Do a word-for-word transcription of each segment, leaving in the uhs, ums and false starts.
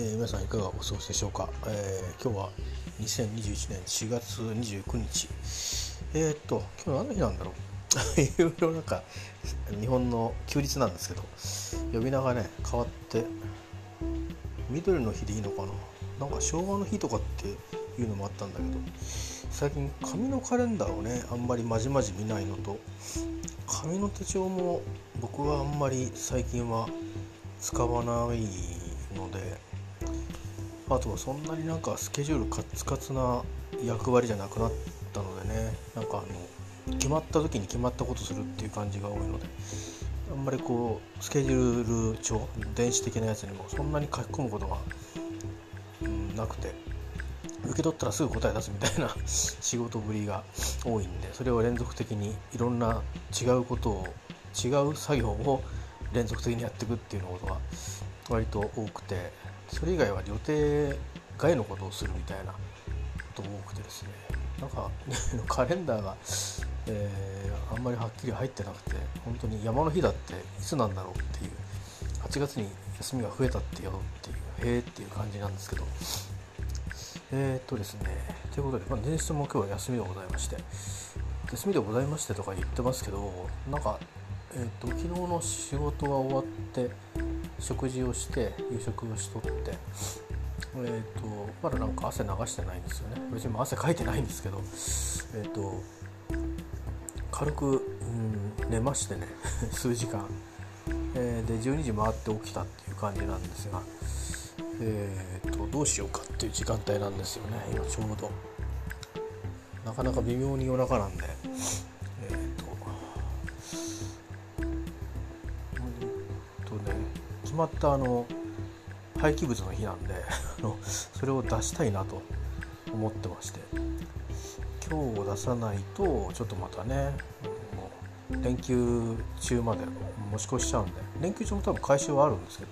えー、皆さんいかがお過ごしでしょうか。えー、今日はにせんにじゅういちねんしがつにじゅうくにち、えー、っと今日何の日なんだろういろいろなんか日本の休日なんですけど、呼び名がね変わって、緑の日でいいのかな、なんか昭和の日とかっていうのもあったんだけど、最近紙のカレンダーをねあんまりまじまじ見ないのと、紙の手帳も僕はあんまり最近は使わないので、あとはそんなになんかスケジュールカツカツな役割じゃなくなったのでね、なんかあの決まった時に決まったことするっていう感じが多いので、あんまりこうスケジュール帳、電子的なやつにもそんなに書き込むことが、うん、なくて、受け取ったらすぐ答え出すみたいな仕事ぶりが多いんで、それを連続的にいろんな違うことを、違う作業を連続的にやっていくっていうことが割と多くて、それ以外は予定外のことをするみたいなことも多くてですね、なんかカレンダーが、えー、あんまりはっきり入ってなくて、本当に山の日だっていつなんだろうっていう、はちがつに休みが増えたってよっていう、へーっていう感じなんですけど、えーっとですね、ということで、まあ、年始も今日は休みでございまして、休みでございましてとか言ってますけど、なんか、えーっと、昨日の仕事が終わって、食事をして、夕食をしとって、えーっと、まだなんか汗流してないんですよね。別に汗かいてないんですけど、えーっと、軽く、うん、寝ましてね、数時間、えー、で、じゅうにじ回って起きたっていう感じなんですが、えー、とどうしようかっていう時間帯なんですよね、今ちょうど。なかなか微妙に夜中なんで、えー、と, とね決まったあの廃棄物の日なんでそれを出したいなと思ってまして、今日を出さないとちょっとまたね、もう連休中まで持ち越しちゃうんで、連休中も多分回収はあるんですけど、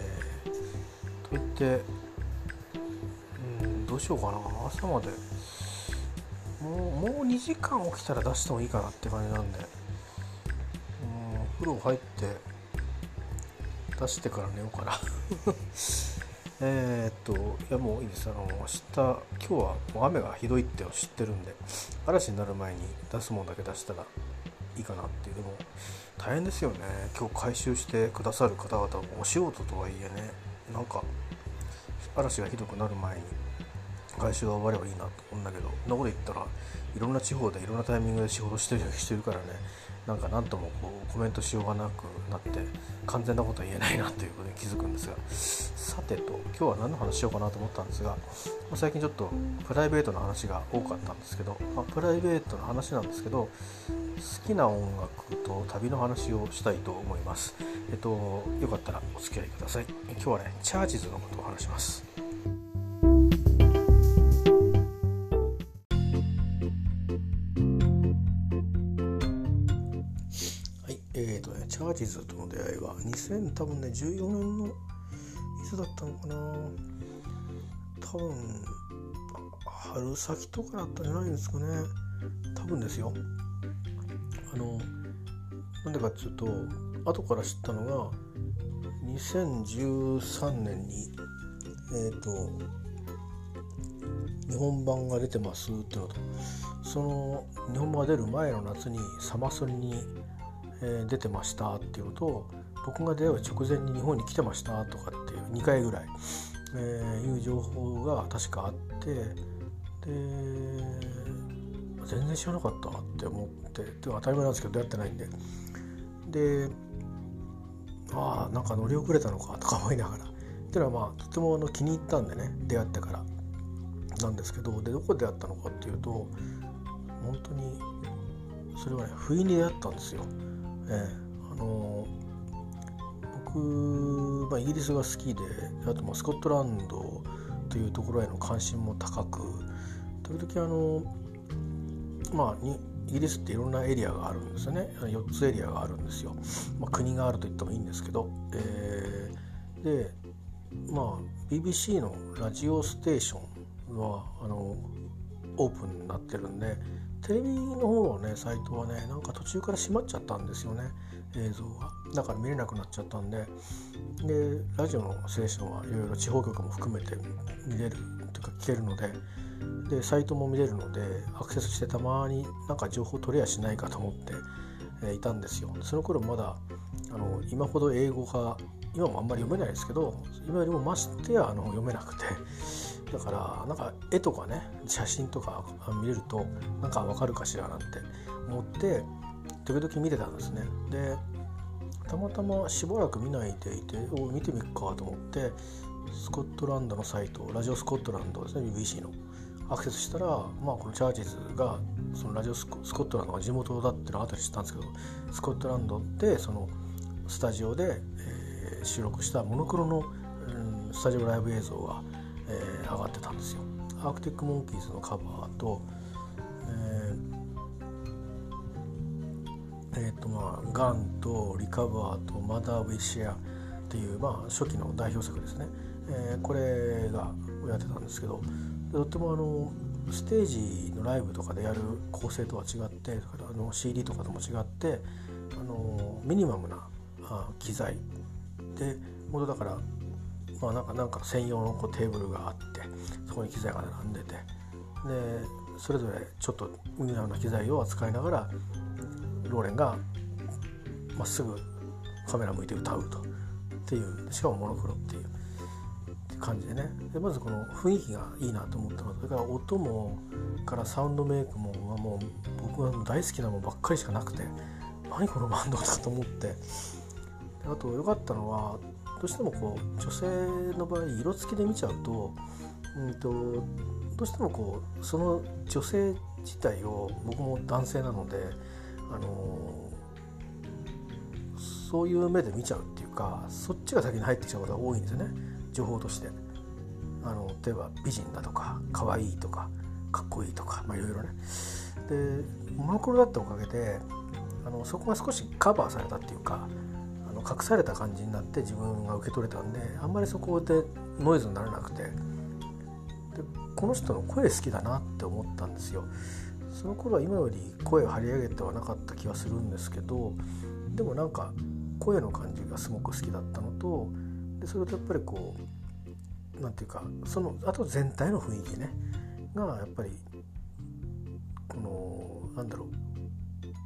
えーといって、うん、どうしようかな、朝までもう、もうにじかん起きたら出してもいいかなって感じなんで、うん、お風呂入って出してから寝ようかなえっといやもういいです。あの明日今日はもう雨がひどいって知ってるんで、嵐になる前に出すもんだけ出したらいいかなっていう。でも大変ですよね、今日回収してくださる方々もお仕事とはいえね、なんか嵐がひどくなる前に回収が終わればいいなと思うんだけど、そんなこと言ったらいろんな地方でいろんなタイミングで仕事してるしてるからね、なんか何ともこうコメントしようがなくなって、完全なことは言えないなということに気づくんですが、さてと今日は何の話しようかなと思ったんですが、最近ちょっとプライベートの話が多かったんですけど、まあ、プライベートの話なんですけど、好きな音楽と旅の話をしたいと思います。えっと、よかったらお付き合いください。今日はねチャージズのことを話します。はい、えーとね、チャージズとの出会いはにせんじゅうよねんのいつだったのかな、多分春先とかだったんじゃないですかね、多分ですよ。あのなんでかっていうと、後から知ったのがにせんじゅうさんねんに、えー、と日本版が出てますってのと、その日本版が出る前の夏にサマソニに、えー、出てましたっていうのと、僕が出会う直前に日本に来てましたとかっていうにかいぐらい、えー、いう情報が確かあって、で全然知らなかったって思って、で当たり前なんですけど出会ってないんで、でああなんか乗り遅れたのかとか思いながら、ってのはまあとてもあの気に入ったんでね、出会ってからなんですけど、でどこで出会ったのかっていうと、本当にそれはね不意に出会ったんですよ、えー、あのー、僕、まあ、イギリスが好きで、あとまあスコットランドというところへの関心も高く、時々あのーまあ、イギリスっていろんなエリアがあるんですよね。よっつエリアがあるんですよ、まあ、国があると言ってもいいんですけど、えー、で、まあ、ビービーシー のラジオステーションはあのオープンになってるんで、テレビの方はね、サイトはね、なんか途中から閉まっちゃったんですよね、映像が。だから見れなくなっちゃったんで、で、ラジオのセレクションはいろいろ地方局も含めて見れるというか聞けるので、で、サイトも見れるので、アクセスしてたまになんか情報取れやしないかと思って、えー、いたんですよ。その頃まだあの今ほど英語が、今もあんまり読めないですけど、今よりもましてやあの読めなくて、だからなんか絵とかね、写真とか見れるとなんかわかるかしらなんて思って時々見てたんですね。で、たまたましばらく見ないでいて、お見てみっかと思ってスコットランドのサイト、ラジオスコットランドですね、 ビービーシー のアクセスしたら、まあこのチャーチーズがそのラジオスコットランドが地元だっての後で知ったんですけど、スコットランドってそのスタジオで、えー、収録したモノクロの、うん、スタジオライブ映像がえー、上がってたんですよ。アークティックモンキーズのカバーと、えーえーとまあ、ガンとリカバーとマダー・ウィシェアっていう、まあ、初期の代表作ですね、えー、これがやってたんですけど、とってもあのステージのライブとかでやる構成とは違って、あの シーディー とかとも違ってあのミニマムなあ機材で、元だからまあ、なんかなんか専用のこうテーブルがあって、そこに機材が並んでて、でそれぞれちょっとミニマムな機材を扱いながらローレンがまっすぐカメラ向いて歌うとっていう、しかもモノクロっていう感じでね。でまずこの雰囲気がいいなと思ったのと、それから音もからサウンドメイクもはもう僕が大好きなものばっかりしかなくて、何このバンドだと思って、あと良かったのはどうしてもこう女性の場合色付きで見ちゃうと、うんとどうしてもこうその女性自体を、僕も男性なので、あのー、そういう目で見ちゃうっていうか、そっちが先に入ってきちゃうことが多いんですよね、情報として。あの例えば美人だとか可愛いとかかっこいいとか、まあいろいろね。でモノクロだったおかげであのそこが少しカバーされたっていうか、隠された感じになって自分が受け取れたんで、あんまりそこでノイズにならなくて、でこの人の声好きだなって思ったんですよ。その頃は今より声を張り上げてはなかった気はするんですけど、でもなんか声の感じがすごく好きだったのと、でそれとやっぱりこうなんていうか、そのあと全体の雰囲気ねがやっぱりこのなんだろう、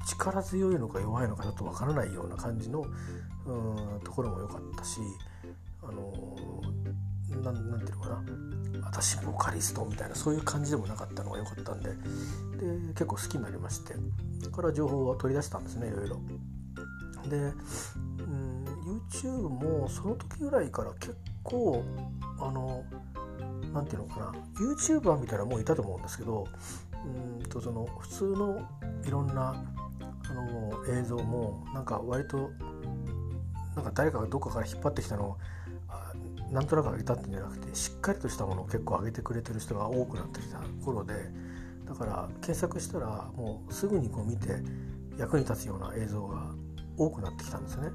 力強いのか弱いのかちょっとわからないような感じのうんところも良かったし、あのー、な, なんていうのかな、私ボーカリストみたいなそういう感じでもなかったのが良かったん で, で結構好きになりまして、そこから情報は取り出したんですね、いろいろ。で、うん、YouTube もその時ぐらいから結構あのなんていうのかな、 YouTuber みたいなのもいたと思うんですけど、うんとその普通のいろんなあの映像もなんか割となんか誰かがどっかから引っ張ってきたのをなんとなく上げたってんじゃなくて、しっかりとしたものを結構上げてくれてる人が多くなってきた頃で、だから検索したらもうすぐにこう見て役に立つような映像が多くなってきたんですよね、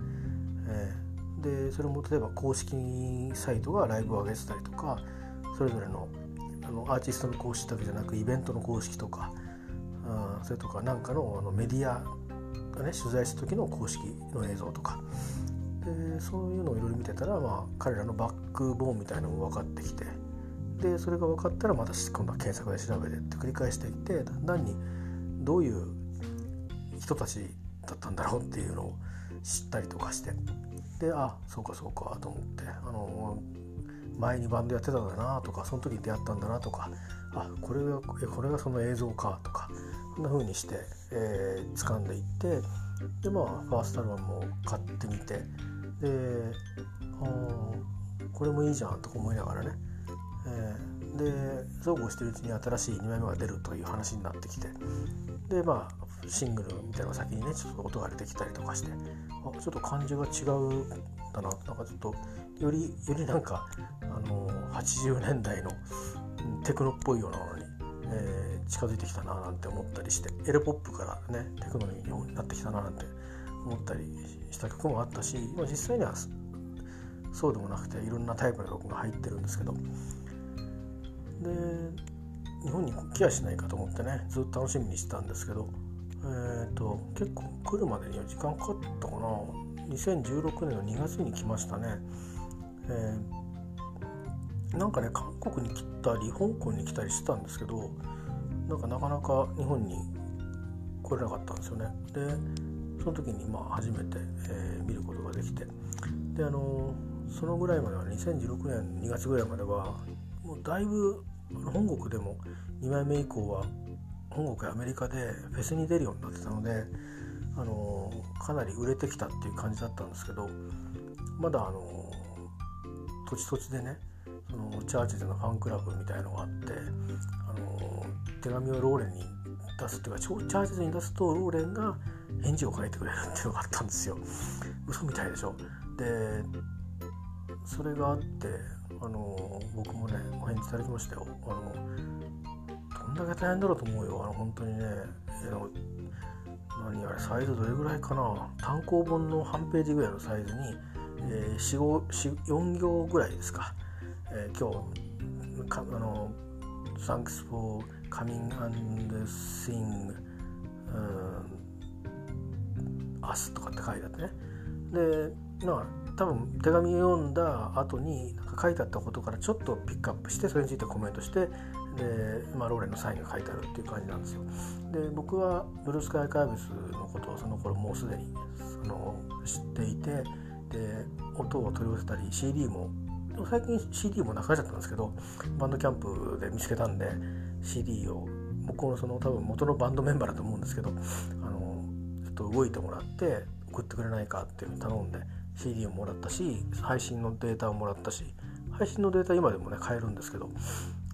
えー、でそれも例えば公式サイトがライブを上げてたりとか、それぞれのあのアーティストの公式だけじゃなくイベントの公式とか、うん、それとかなんかのあのメディアがね取材した時の公式の映像とかで、そういうのをいろいろ見てたら、まあ、彼らのバックボーンみたいなのも分かってきて、でそれが分かったらまた今度は検索で調べてって繰り返していって、だんだんにどういう人たちだったんだろうっていうのを知ったりとかして、であそうかそうかと思って、あの前にバンドやってたんだなとか、その時に出会ったんだなとか、あこれがこれがその映像かとか、こんな風にして、えー、掴んでいって、でまあファーストアルバムを買ってみて、であこれもいいじゃんとか思いながらね、えー、でそうこうしてるうちに新しいにまいめが出るという話になってきて、でまあシングルみたいなの先にねちょっと音が出てきたりとかして、あちょっと感じが違うんだな、なんかちょっとよりよりなんか、あのー、はちじゅうねんだいのテクノっぽいようなものに、えー、近づいてきたななんて思ったりして、エレポップからねテクノになってきたななんて思ったりした曲もあったし、まあ、実際にはそうでもなくていろんなタイプの曲が入ってるんですけど、で日本に来やしないかと思ってね、ずっと楽しみにしてたんですけど、えーと、結構来るまでには時間かかったかな。にせんじゅうろくねんのにがつに来ましたね。えー、なんかね、韓国に来たり香港に来たりしてたんですけど、なんかなかなか日本に来れなかったんですよね。で、その時にまあ初めて、えー、見ることができて、で、あのー、そのぐらいまでは、ね、にせんじゅうろくねんのにがつぐらいまではもうだいぶ本国でもにまいめ以降は本国やアメリカでフェスに出るようになってたので、あのかなり売れてきたっていう感じだったんですけど、まだあの土地土地でね、そのチャーチでのファンクラブみたいなのがあって、あの手紙をローレンに出すっていうか、チャーチでに出すとローレンが返事を書いてくれるっていうのがあったんですよ。嘘みたいでしょ。でそれがあって、あの僕もねお返事いただきましたよ。あのどんだけ大変だろうと思うよ。あの本当にね、えの何あれ、サイズどれぐらいかな、単行本の半ページぐらいのサイズに、えー、よんぎょうぐらいですか、えー、今日かあの Thanks for coming and seeing us とかって書いてあってね。で、まあ多分手紙読んだ後になんか書いてあったことからちょっとピックアップして、それについてコメントして、で、まあ、ローレンのサインが書いてあるっていう感じなんですよ。で、僕はブルースカイアーカイブスのことをその頃もうすでにあの知っていて、で音を取り寄せたり シーディー も最近 シーディー もなくなっちゃったんですけど、バンドキャンプで見つけたんで シーディー を向こうのその多分元のバンドメンバーだと思うんですけど、あのちょっと動いてもらって送ってくれないかっていうのを頼んでシーディー をもらったし、配信のデータをもらったし、配信のデータ今でもね買えるんですけど、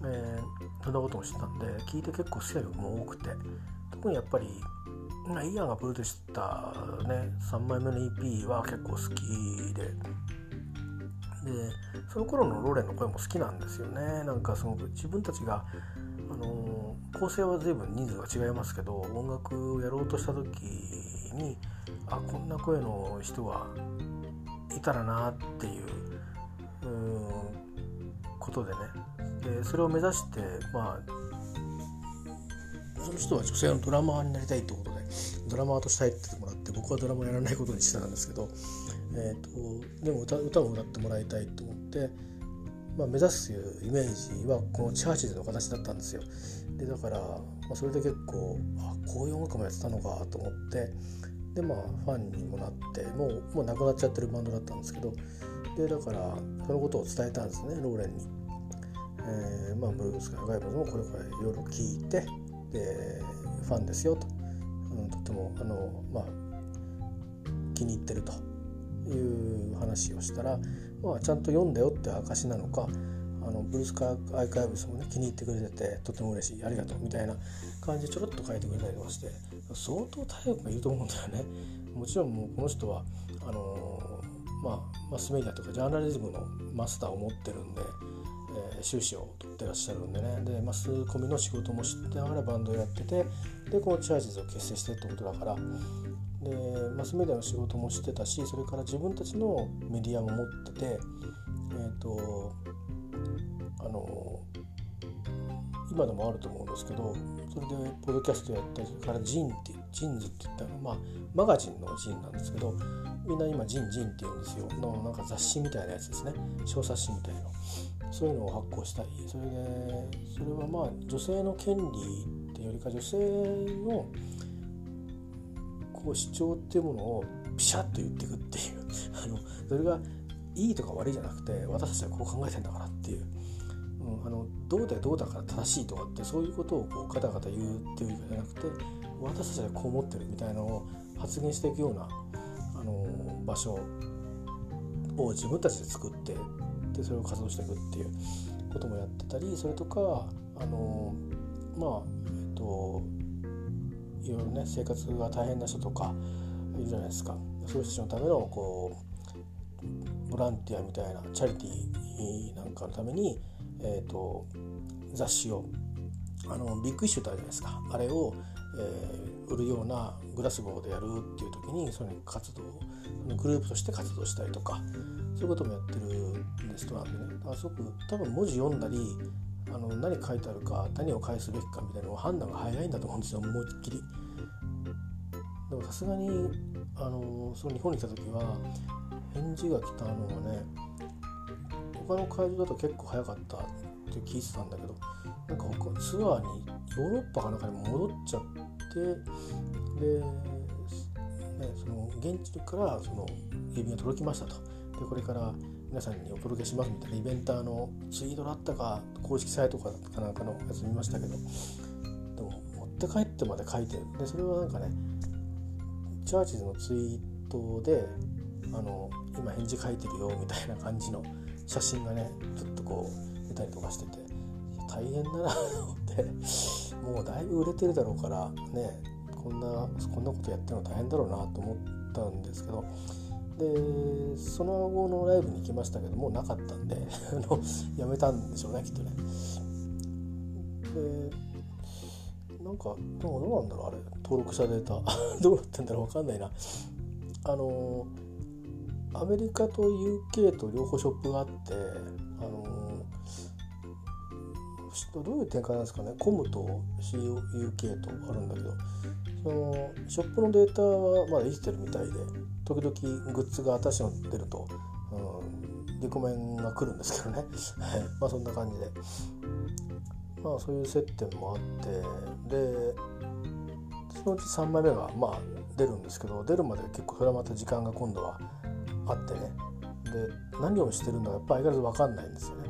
えー、そんなこともしてたんで、聞いて結構好きな曲も多くて、特にやっぱりイアンがプロデュースしたねさんまいめの イーピー は結構好きで、でその頃のローレンの声も好きなんですよね。なんかすごく自分たちが、あのー、構成は随分人数が違いますけど、音楽をやろうとした時に、あ、こんな声の人はいたらなっていう、うーんことでね、でそれを目指して、まあその人は女性のドラマーになりたいってことでドラマーとして入ってもらって、僕はドラマやらないことにしてたんですけど、えー、とでも 歌, 歌も歌ってもらいたいと思って、まあ、目指すイメージはこのチャーチズの形だったんですよ。でだから、まあ、それで結構、あ、こういう音楽もやってたのかと思って、でまあファンにもなって、もうもう亡くなっちゃってるバンドだったんですけど、でだからそのことを伝えたんですね、ローレンに。えー、まあブルースカイアーカイブスもこれからいろいろ聞いて、でファンですよと、うん、とってもあのまあ気に入ってるという話をしたら、まあちゃんと読んだよって証なのか、あのブルースカイアーカイブスもね気に入ってくれてて、とても嬉しい、ありがとうみたいな感じでちょろっと書いてくれたりまして、相当体力がいると思うんだよね。もちろんもうこの人はあのー、まあマスメディアとかジャーナリズムのマスターを持ってるんで、えー、修士を取ってらっしゃるんでね、でマスコミの仕事も知ってながらバンドをやってて、でこのチャージズを結成してってことだから、でマスメディアの仕事もしてたし、それから自分たちのメディアも持ってて、えっとあの今でもあると思うんですけど、それでポッドキャストやったり、それからジンってジンズって言ったのは、まあ、マガジンのジンなんですけど、みんな今ジンジンって言うんですよ。のなんか雑誌みたいなやつですね、小冊子みたいな、そういうのを発行したり、それでそれはまあ女性の権利っていうよりか、女性のこう主張っていうものをピシャッと言っていくっていうあのそれがいいとか悪いじゃなくて、私たちはこう考えてんだからっていう、うん、あのどうだよどうだから正しいとかって、そういうことをこうガタガタ言うっていうじゃなくて、私たちはこう思ってるみたいなのを発言していくような、あのー、場所を自分たちで作って、でそれを活動していくっていうこともやってたり、それとか、あのー、まあえっといろいろね生活が大変な人とかいるじゃないですか。そういう人たちのためのこうボランティアみたいなチャリティーなんかのために、えー、と雑誌をあのビッグイッシュってあるじゃないですか、あれを、えー、売るようなグラスボーでやるっていう時に、その活動グループとして活動したりとか、そういうこともやってるんですとなんでね、すごく多分文字読んだりあの何書いてあるか何を返すべきかみたいなの判断が早いんだと思うんですよ、思いっきり。でもさすがにあのその日本に来た時は返事が来たのはね、他の会場だと結構早かったって聞いてたんだけど、なんか他ツアーにヨーロッパかなんかに戻っちゃって、で、ね、その現地からその郵便が届きましたと、でこれから皆さんにお届けしますみたいなイベンターのツイートだったか公式サイトかなんかのやつ見ましたけど、でも持って帰ってまで書いてる。でそれはなんかね、チャーチズのツイートであの今返事書いてるよみたいな感じの写真がねちょっとこう出たりとかしてて、大変だなと思ってもうだいぶ売れてるだろうからね、こんなこんなことやってるの大変だろうなと思ったんですけど、でその後のライブに行きましたけどもうなかったんでやめたんでしょうね、きっとね。でなんかどうなんだろう、あれ登録者データどうなってんだろう、分かんないな。あのアメリカと ユーケー と両方ショップがあって、あのどういう展開なんですかね、コムと シーユーケー とあるんだけど、そのショップのデータはまだ生きてるみたいで、時々グッズが私の出ると、うん、リコメンが来るんですけどねまあそんな感じで、まあそういう接点もあって、でそのうちさんまいめがまあ出るんですけど、出るまで結構それはまた時間が今度はあってね、で何をしてるのかやっぱり相変わらず分かんないんですよね、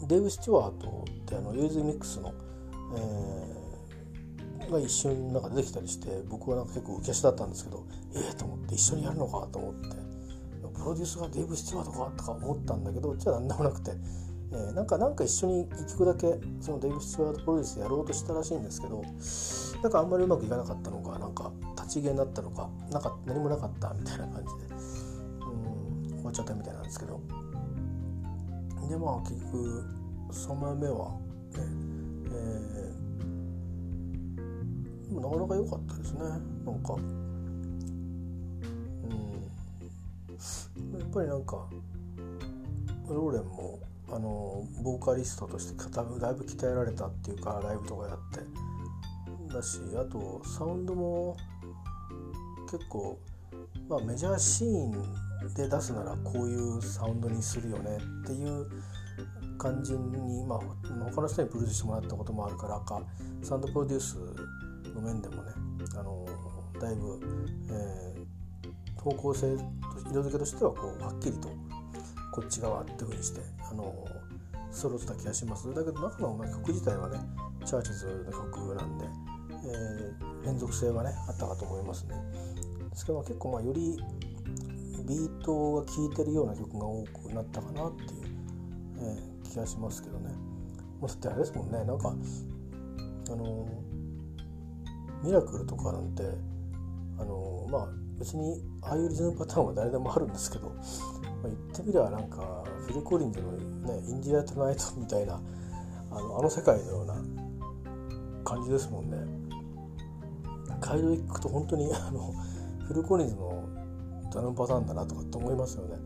うん、デイブ・スチュワートってあのユーズ・ミックスの、えーが一瞬なんか出てきたりして、僕はなんか結構受け足だったんですけど、えーと思って一緒にやるのかと思って、プロデュースがデイブ・スチュワートかとか思ったんだけど、じゃあなんでもなくて、えー、なんかなんか一緒に一曲だけそのデイブ・スチュワートプロデュースやろうとしたらしいんですけど、なんかあんまりうまくいかなかったのか、なんか立ち消えになったのか、なんか何もなかったみたいな感じで、うん終わっちゃったみたいなんですけど、でまあ結局さんまいめはね、えーなかなか良かったですね。なんか、うん、やっぱりなんかローレンもあのボーカリストとしてだいぶ鍛えられたっていうか、ライブとかやってだし、あとサウンドも結構、まあ、メジャーシーンで出すならこういうサウンドにするよねっていう感じに、まあ、他の人にプロデュースしてもらったこともあるからか、サウンドプロデュースの面でもね、あのだいぶ、えー、方向性色付けとしてはこうはっきりとこっち側っていう風にして、あの揃った気がします。だけど中の曲自体はねチャーチズの曲なんで、えー、連続性はねあったかと思いますね。ですけど結構まあよりビートが聴いてるような曲が多くなったかなっていう、えー、気がしますけどね。もうだってあれですもんね、なんかあのミラクルとかなんて、あのー、まあ別にああいうリズムパターンは誰でもあるんですけど、まあ、言ってみればなんかフィル・コリンズの、ね、インディア・トナイトみたいなあの、あの世界のような感じですもんね。会場に行くと本当にあのフィル・コリンズのドラムパターンだなとかって思いますよね、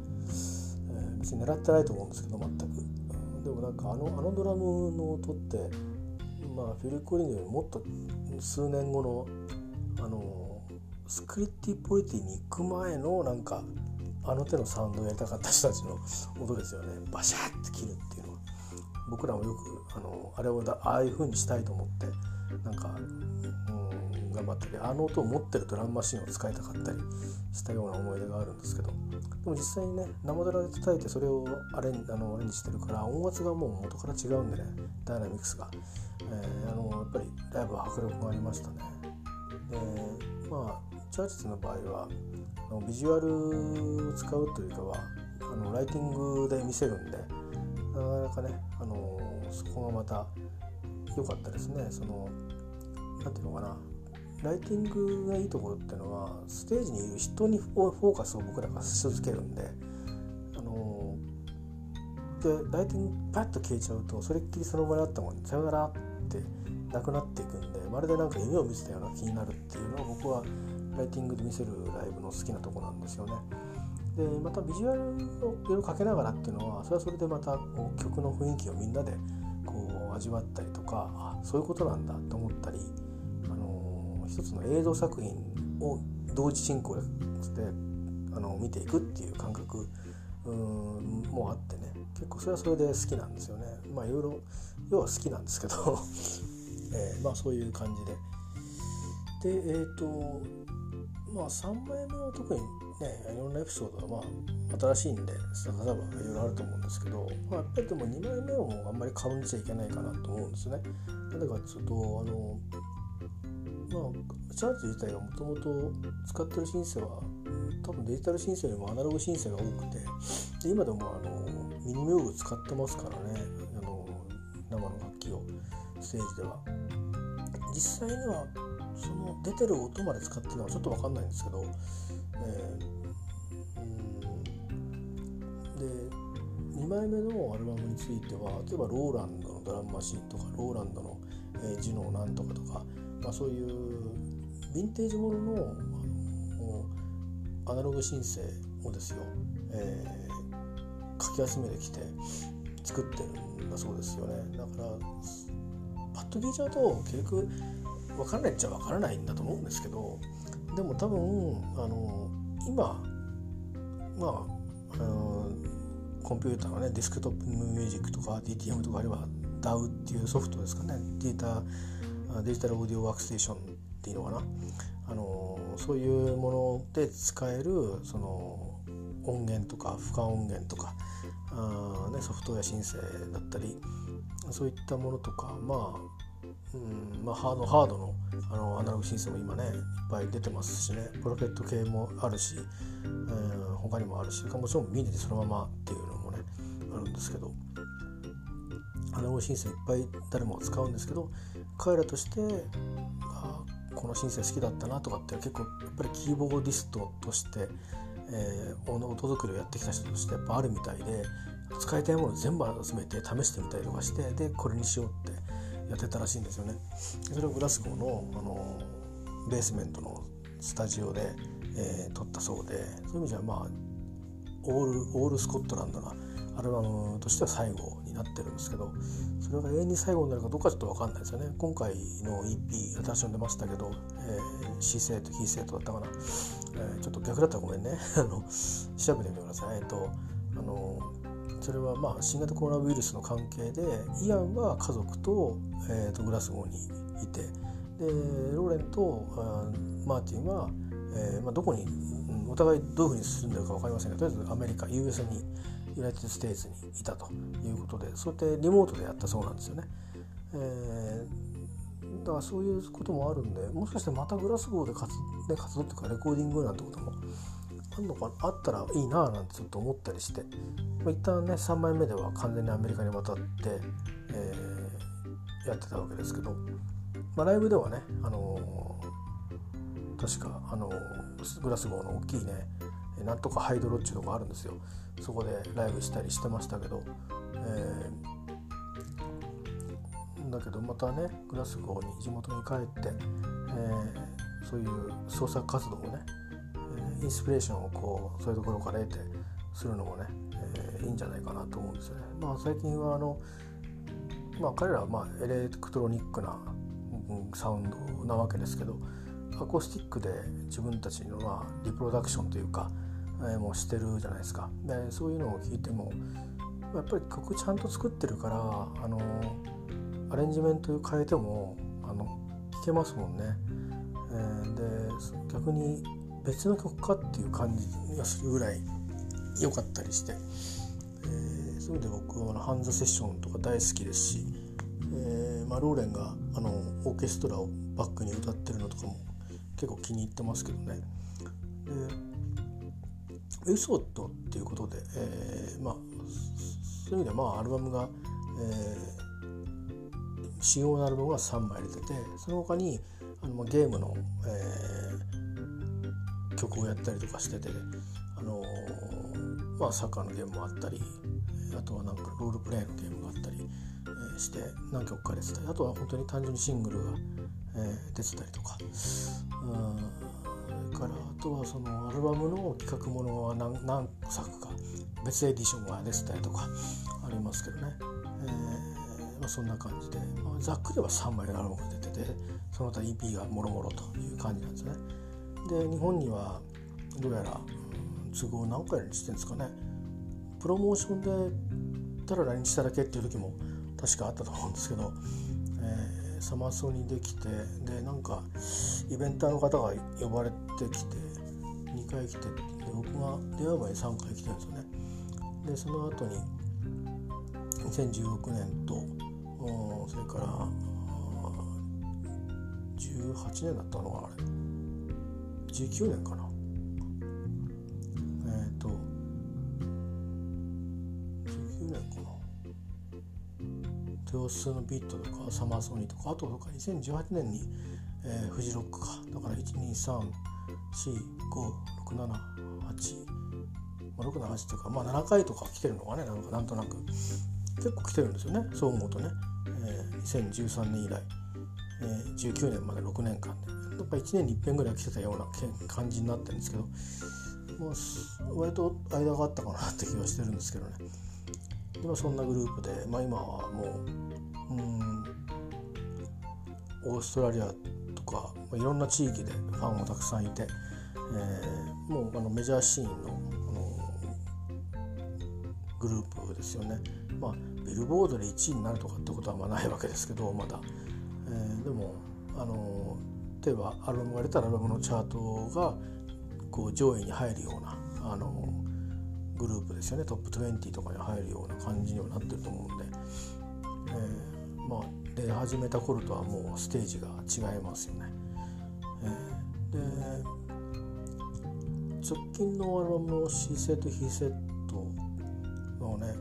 えー、別に狙ってないと思うんですけど全く、うん、でもなんかあの、あのドラムの音ってまあ、フィル・コリンズよりもっと数年後の、あのー、スクリッティ・ポリティに行く前のなんかあの手のサウンドをやりたかった人たちの音ですよね。バシャッて切るっていうのは僕らもよく、あのー、あれをだああいう風にしたいと思ってなんか、うん、頑張ったり、あの音を持ってるドラムマシンを使いたかったりしたような思い出があるんですけど、でも実際にね生ドラで叩いてそれをアレンジ、あのアレンジしてるから音圧がもう元から違うんでね、ダイナミックスが、えー、あのやっぱりライブは迫力がありましたね。でまあチャーチズの場合はあのビジュアルを使うというかはあのライティングで見せるんで、なかなかね、あのそこがまた良かったですね。そのなんていうのかな、ライティングがいいところっていうのはステージにいる人にフォーカスを僕らがし続けるんで、でライティングパッと消えちゃうとそれっきりその場にあったもんにさよならってなくなっていくんで、まるでなんか夢を見せたような気になるっていうのを僕はライティングで見せるライブの好きなとこなんですよね。でまたビジュアルをいろいろかけながらっていうのはそれはそれでまたこう曲の雰囲気をみんなでこう味わったりとか、あそういうことなんだと思ったり、あのー、一つの映像作品を同時進行で、あのー、見ていくっていう感覚うーんもあってね、結構それはそれで好きなんですよね。まあいろいろ要は好きなんですけど、えー、まあそういう感じで。でえーとまあさんまいめは特にねいろんなエピソードはまあ新しいんでさまざまいろいろあると思うんですけど、まあ、やっぱりでもにまいめをあんまり買うんじゃいけないかなと思うんですね。なんでかちょっとあのまあチャージ自体がもともと使ってるシンセは多分デジタルシンセよりもアナログシンセが多くて、で今でもあのミニモーグ使ってますからね、あの生の楽器をステージでは実際にはその出てる音まで使ってるのはちょっと分かんないんですけど、えー、うんでにまいめのアルバムについては例えばローランドのドラムマシンとかローランドの、えー、ジノーなんとかとか、まあ、そういうヴィンテージもののアナログシンセをですよ、えー、かき集めてきて作ってるんだそうですよね。だからパッと聞いちゃうと結局分からないっちゃ分からないんだと思うんですけど、でも多分あの今まあ、あのー、コンピューターのねディスクトップミュージックとか ディーティーエム とかあれば ダウ っていうソフトですかね、データデジタルオーディオワークステーションっていうのかな、あのー、そういうもので使えるその音源とか俯瞰音源とかあ、ね、ソフトウェアシンセだったりそういったものとか、まあうんまあ、ハードハード の, あのアナログシンセも今ねいっぱい出てますしね、プロフェット系もあるし、うん、他にもあるし、もちろんミニでそのままっていうのもねあるんですけど、アナログシンセいっぱい誰も使うんですけど、彼らとしてあこのシンセ好きだったなとかって結構やっぱりキーボーディストとして、えー、音作りをやってきた人としてやっぱあるみたいで、使いたいもの全部集めて試してみたりとかしてでこれにしようってやってたらしいんですよね。それをグラスゴー の, あのベースメントのスタジオで、えー、撮ったそうで、そういう意味じゃまあオールオールスコットランドなアルバムとしては最後になってるんですけど、それが永遠に最後になるかどうかちょっと分かんないですよね。今回の イーピー 新しいの出ましたけど、シセイとヒセイとだったかな、えー、ちょっと逆だったらごめんねあの調べてみてください。えっとあのそれはまあ新型コロナウイルスの関係でイアンは家族 と,、えー、とグラスゴーにいて、でローレンとーマーティンは、えーまあ、どこにお互いどういうふうに進んでるか分かりませんが、とりあえずアメリカ ユーエス にユナイテッドステーツにいたということで、そうやってリモートでやったそうなんですよね、えー、だからそういうこともあるんで、もしかしてまたグラスゴーで活動、活動というかレコーディングなんてこともあんのかあったらいいなぁなんてちょっと思ったりして、まあ、一旦ねさんまいめでは完全にアメリカに渡って、えー、やってたわけですけど、まあ、ライブではね、あのー、確か、あのー、グラスゴーの大きいねなんとかハイドロっちゅうのがあるんですよ、そこでライブしたりしてましたけど、えー、だけどまたねグラスゴーに地元に帰って、えー、そういう創作活動をねインスピレーションをこうそういうところから得てするのもね、えー、いいんじゃないかなと思うんですよね。まあ最近はあの、まあ、彼らはまあエレクトロニックな、うん、サウンドなわけですけど、アコースティックで自分たちのまあリプロダクションというか、えー、もうしてるじゃないですか。でそういうのを聞いてもやっぱり曲ちゃんと作ってるから、あのアレンジメント変えてもあの聴けますもんね、えー、で逆に別の曲かっていう感じがするぐらい良かったりして、えー、そういう意味で僕はハンズセッションとか大好きですし、えーまあ、ローレンがあのオーケストラをバックに歌ってるのとかも結構気に入ってますけどね。でエピソードっていうことで、えーまあ、そういう意味ではまあアルバムが、えー、主要なアルバムがさんまい入れてて、その他にあのゲームの、えー曲をやったりとかしてて、あのーまあ、サッカーのゲームもあったり、あとはなんかロールプレイのゲームがあったり、えー、して何曲か入れてたり、あとは本当に単純にシングルが、えー、出てたりとか、からあとはそのアルバムの企画ものは 何, 何作か別エディションが出てたりとかありますけどね、えーまあ、そんな感じで、まあ、ざっくりはさんまいのアルバムが出てて、その他 イーピー がもろもろという感じなんですね。で、日本にはどうやら都合何回にしてるんですかね、プロモーションでただ来日しただけっていう時も確かあったと思うんですけど、えー、サマソニできて、でなんかイベンターの方が呼ばれてきてにかい来て、で僕が出会う前にさんかい来てるんですよね。でその後ににせんじゅうろくねんと、それからじゅうはちねんだったのかな、あれじゅうきゅうねんかな、えっとじゅうきゅうねんかな、豊洲のビートとかサマーソニーとか、あととかにせんじゅうはちねんに、えー、フジロックか、だからいちにさんしごろくななはちろくななはちとか、まあななかいとか来てるのがね、なんかなんとなく結構来てるんですよね、そう思うとね、えー、にせんじゅうさんねん以来、えー、じゅうきゅうねんまでろくねんかんでやっぱいちねんにいっぺんぐらい来てたような感じになってるんですけど、まあ、割と間があったかなって気はしてるんですけどね。今そんなグループで、まあ、今はもう、うーん、オーストラリアとか、まあ、いろんな地域でファンもたくさんいて、えー、もうあのメジャーシーンの、あのー、グループですよね。まあ、ビルボードでいちいになるとかってことはまあないわけですけど、まだ、えー、でも、あのー、例えばアルバムが出たらアルバムのチャートがこう上位に入るような、あのーグループですよね。トップにじゅうとかに入るような感じにはなってると思うんで、えー、まあ出始めた頃とはもうステージが違いますよね。えー、で直近のアルバムの C セット、B セットのね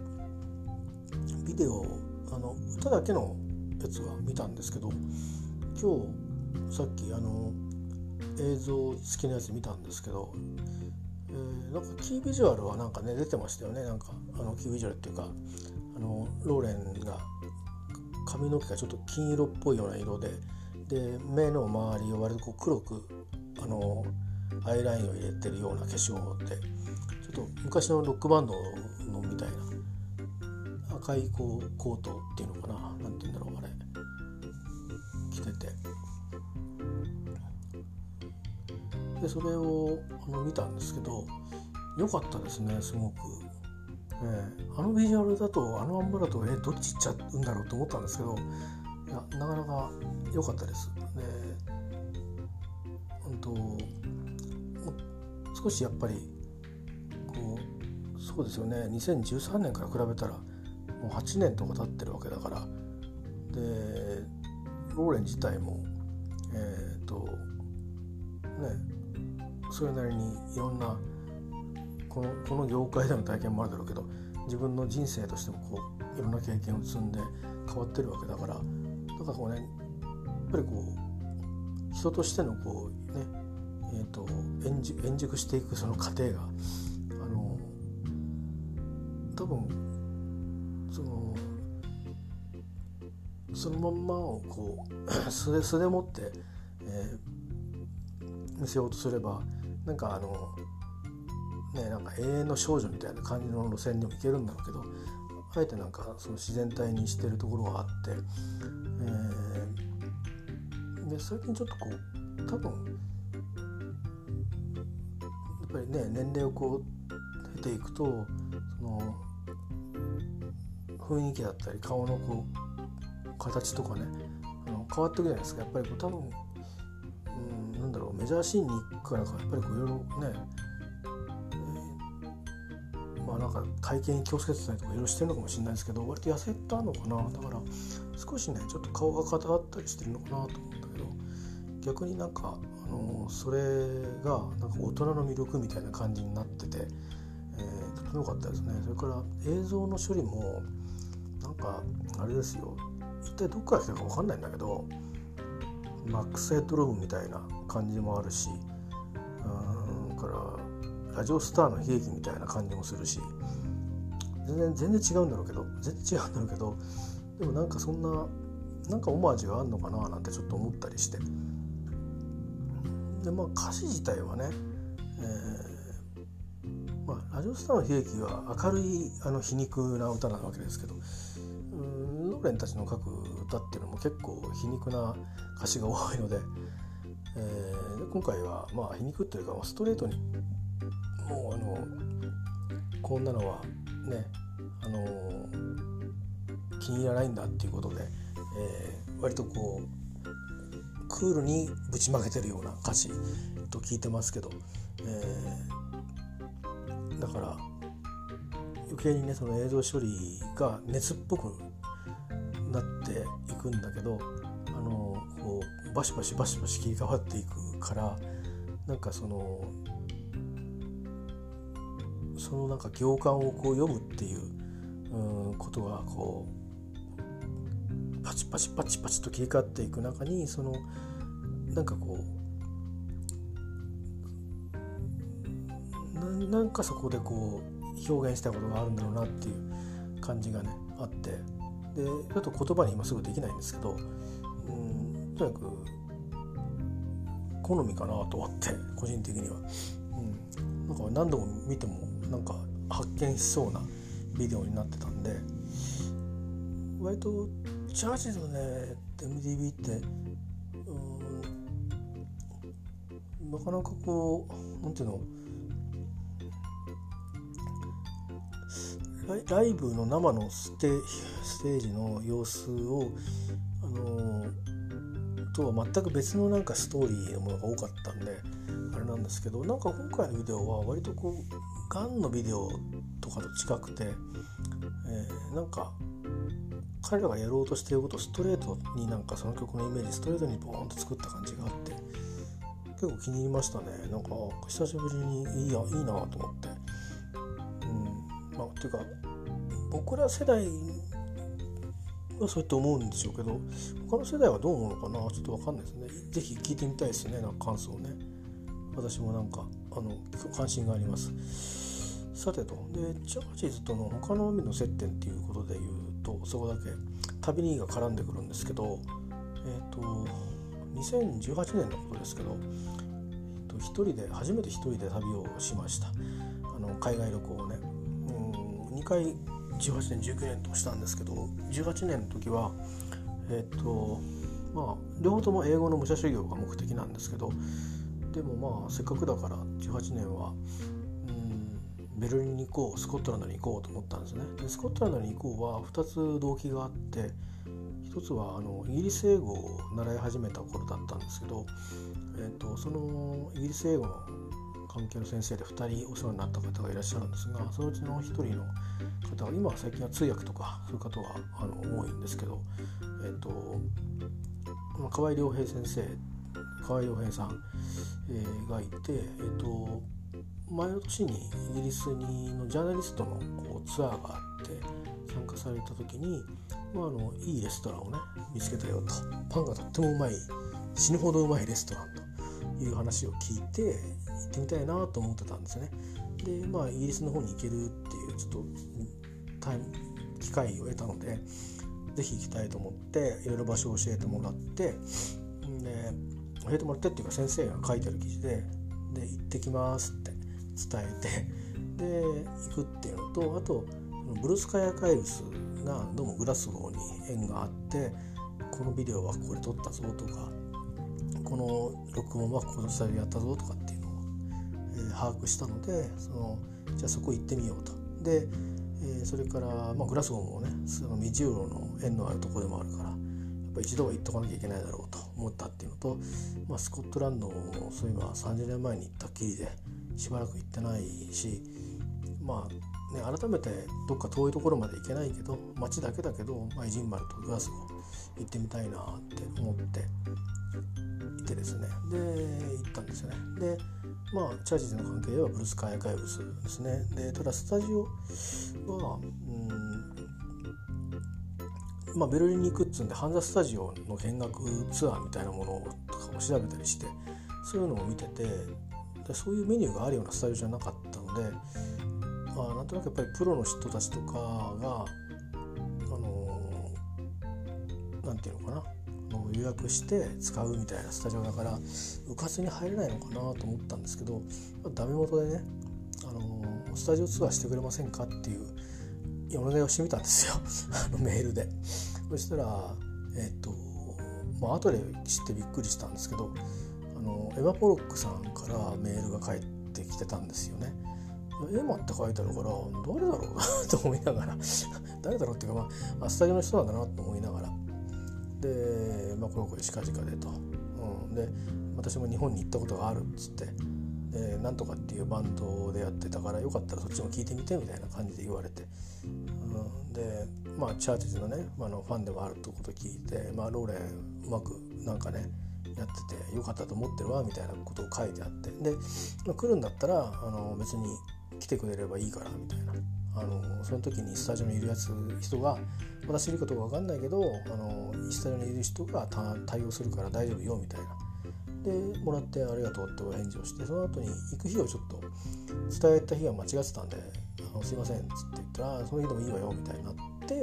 ビデオ、あの歌だけのやつは見たんですけど、今日さっきあの映像付きのやつ見たんですけど、えー、なんかキービジュアルはなんかね出てましたよね。なんかあのキービジュアルっていうか、あのローレンが髪の毛がちょっと金色っぽいような色で、で目の周りを割とこう黒くあのアイラインを入れてるような化粧で、ちょっと昔のロックバンドのみたいな赤いこうコートっていうのかな、なんていうんだろうあれ着てて。でそれをあの見たんですけど、良かったですね、すごく、えー、あのビジュアルだと、あのアンバラと、えー、どっち行っちゃうんだろうと思ったんですけど、いやなかなか良かったです。で、うんと、少しやっぱりこうそうですよね、にせんじゅうさんねんから比べたらもうはちねんとか経ってるわけだから、でローレン自体もえっとねそれなりにいろんなこの、 この業界での体験もあるだろうけど、自分の人生としてもこういろんな経験を積んで変わってるわけだから、だからこうねやっぱりこう人としてのこうね、えーと、円熟、円熟していくその過程があの多分そのそのまんまをこう素で、素でもって、えー、見せようとすれば。なんかあのねなんか永遠の少女みたいな感じの路線にも行けるんだろうけど、あえてなんかその自然体にしてるところがあって、えー、で最近ちょっとこう多分やっぱりね年齢をこう経ていくとその雰囲気だったり顔のこう形とかねあの変わってくるじゃないですか。やっぱりこう多分なんだろうメジャーシーンに行くからかやっぱりこういろいろね、えー、まあなんか体型に気をつけてたりとかいろいろしてるのかもしれないですけど、割と痩せたのかな、だから少しねちょっと顔が硬かったりしてるのかなと思うんだけど、逆になんか、あのー、それがなんか大人の魅力みたいな感じになってて、えー、とても良かったですね。それから映像の処理もなんかあれですよ、一体どっから来たか分かんないんだけどマックスヘッドロームみたいな感じもあるし、うーんからラジオスターの悲劇みたいな感じもするし、全然全然違うんだろうけど全然違うんだろうけどでもなんかそんななんかオマージュがあるのかななんてちょっと思ったりして、で、まあ、歌詞自体はね、えーまあ、ラジオスターの悲劇は明るいあの皮肉な歌なわけですけど、ノーレンたちの書く歌っていうのも結構皮肉な歌詞が多いので、えー、今回はまあ皮肉というかストレートにもうあのこんなのはね、あのー、気に入らないんだっていうことで、えー、割とこうクールにぶちまけてるような歌詞と聞いてますけど、えー、だから余計にねその映像処理が熱っぽくなっていくんだけど、あのー、こうバシバシバシバシ切り替わっていくから、なんかそのそのなんか行間をこう読むっていう、うん、ことがこうパチパチパチパチと切り替わっていく中に、そのなんかこう な, なんかそこでこう表現したことがあるんだろうなっていう感じがねあって、でちょっと言葉に今すぐできないんですけど、うん、とにかく好みかなと思って個人的には、うん、なんか何度も見てもなんか発見しそうなビデオになってたんで、割とチャージのね エムディービー ってうんなかなかこうなんていうのラ イ, ライブの生のス テ, ステージの様子を、あのー、とは全く別のなんかストーリーのものが多かったんであれなんですけど、なんか今回のビデオは割とこうガンのビデオとかと近くて、えー、なんか彼らがやろうとしていることをストレートになんかその曲のイメージストレートにボーンと作った感じがあって結構気に入りましたね。なんか久しぶりにいいやいいなと思って、うん、まあっていうか僕ら世代はそうやって思うんでしょうけど、他の世代はどう思うのかなちょっと分かんないですね。ぜひ聞いてみたいですね、なんか感想をね。私もなんかあの関心があります。さてと、でチャージーズとの他の海の接点っていうことでいうと、そこだけ旅にが絡んでくるんですけど、えっとにせんじゅうはちねんのことですけど、えー、と一人で初めて一人で旅をしました。あの海外旅行をね、うんにかいじゅうはちねんじゅうきゅうねんとしたんですけど、じゅうはちねんの時はえっとまあ両方とも英語の武者修行が目的なんですけど。でもまあせっかくだからじゅうはちねんはうんベルリンに行こう、スコットランドに行こうと思ったんですね。でスコットランドに行こうはふたつ動機があって、ひとつはあのイギリス英語を習い始めた頃だったんですけど、えー、とそのイギリス英語の関係の先生でふたりお世話になった方がいらっしゃるんですが、そのうちのひとりの方は今は最近は通訳とかそういう方があの多いんですけど、えー、と河合良平先生河合洋平さん、えー、がいて、えー、と前の年にイギリスにのジャーナリストのこうツアーがあって参加された時に、まあ、あのいいレストランをね見つけたよと、パンがとってもうまい、死ぬほどうまいレストランという話を聞いて行ってみたいなと思ってたんですね。で、まあ、イギリスの方に行けるっていうちょっとタイム機会を得たので、ぜひ行きたいと思っていろいろ場所を教えてもらって、で教えてもらってっていうか先生が書いてる記事 で, で行ってきますって伝えて、で行くっていうのと、あとブルースカイアーカイブスがどうもグラスゴーに縁があって、このビデオはこれ撮ったぞとか、この録音はこのスタジオやったぞとかっていうのを、えー、把握したので、そのじゃあそこ行ってみようと。で、えー、それから、まあ、グラスゴーもねそのミジューロの縁のあるところでもあるから、一度は行っとかなきゃいけないだろうと思ったっていうのと、まあ、スコットランドもそういえばさんじゅうねんまえに行ったっきりでしばらく行ってないし、まあね、改めてどっか遠いところまで行けないけど、街だけだけど、まあ、エジンバルとグラスゴー行ってみたいなって思っていてですね、で行ったんですよね。で、まあ、チャージーズの関係ではブルースカイアーカイブスですね。でただスタジオはうんまあ、ベルリンに行くっつうんでハンザスタジオの見学ツアーみたいなものとかを調べたりして、そういうのを見てて、でそういうメニューがあるようなスタジオじゃなかったので、まあ、なんとなくやっぱりプロの人たちとかが、あのー、なんていうのかな、を予約して使うみたいなスタジオだからうかつに入れないのかなと思ったんですけど、ダメ元でね、あのスタジオツアーしてくれませんかっていうお願いをしてみたんですよあのメールで。そしたらえっとまあ後で知ってびっくりしたんですけど、あのエマポロックさんからメールが返ってきてたんですよね。エマって書いてあるから誰だろうなと思いながら誰だろうっていうか、まあ、スタジオの人なんだなと思いながら、でまあこの子近々でと、うん、で私も日本に行ったことがあるっつって、でなんとかっていうバンドでやってたからよかったらそっちも聞いてみてみたいな感じで言われて、うん、でまあチャーチズのね、まあ、のファンでもあるってこと聞いて、まあローレンうまくなんかねやっててよかったと思ってるわみたいなことを書いてあって、で、まあ、来るんだったらあの別に来てくれればいいからみたいな、あのその時にスタジオにいるやつ人が私いるかどうか分かんないけど、あのスタジオにいる人が対応するから大丈夫よみたいなでもらってありがとうってお返事をして、その後に行く日をちょっと伝えた日が間違ってたんで、あのすいませんっつって言ったらその日でもいいわよみたいになって、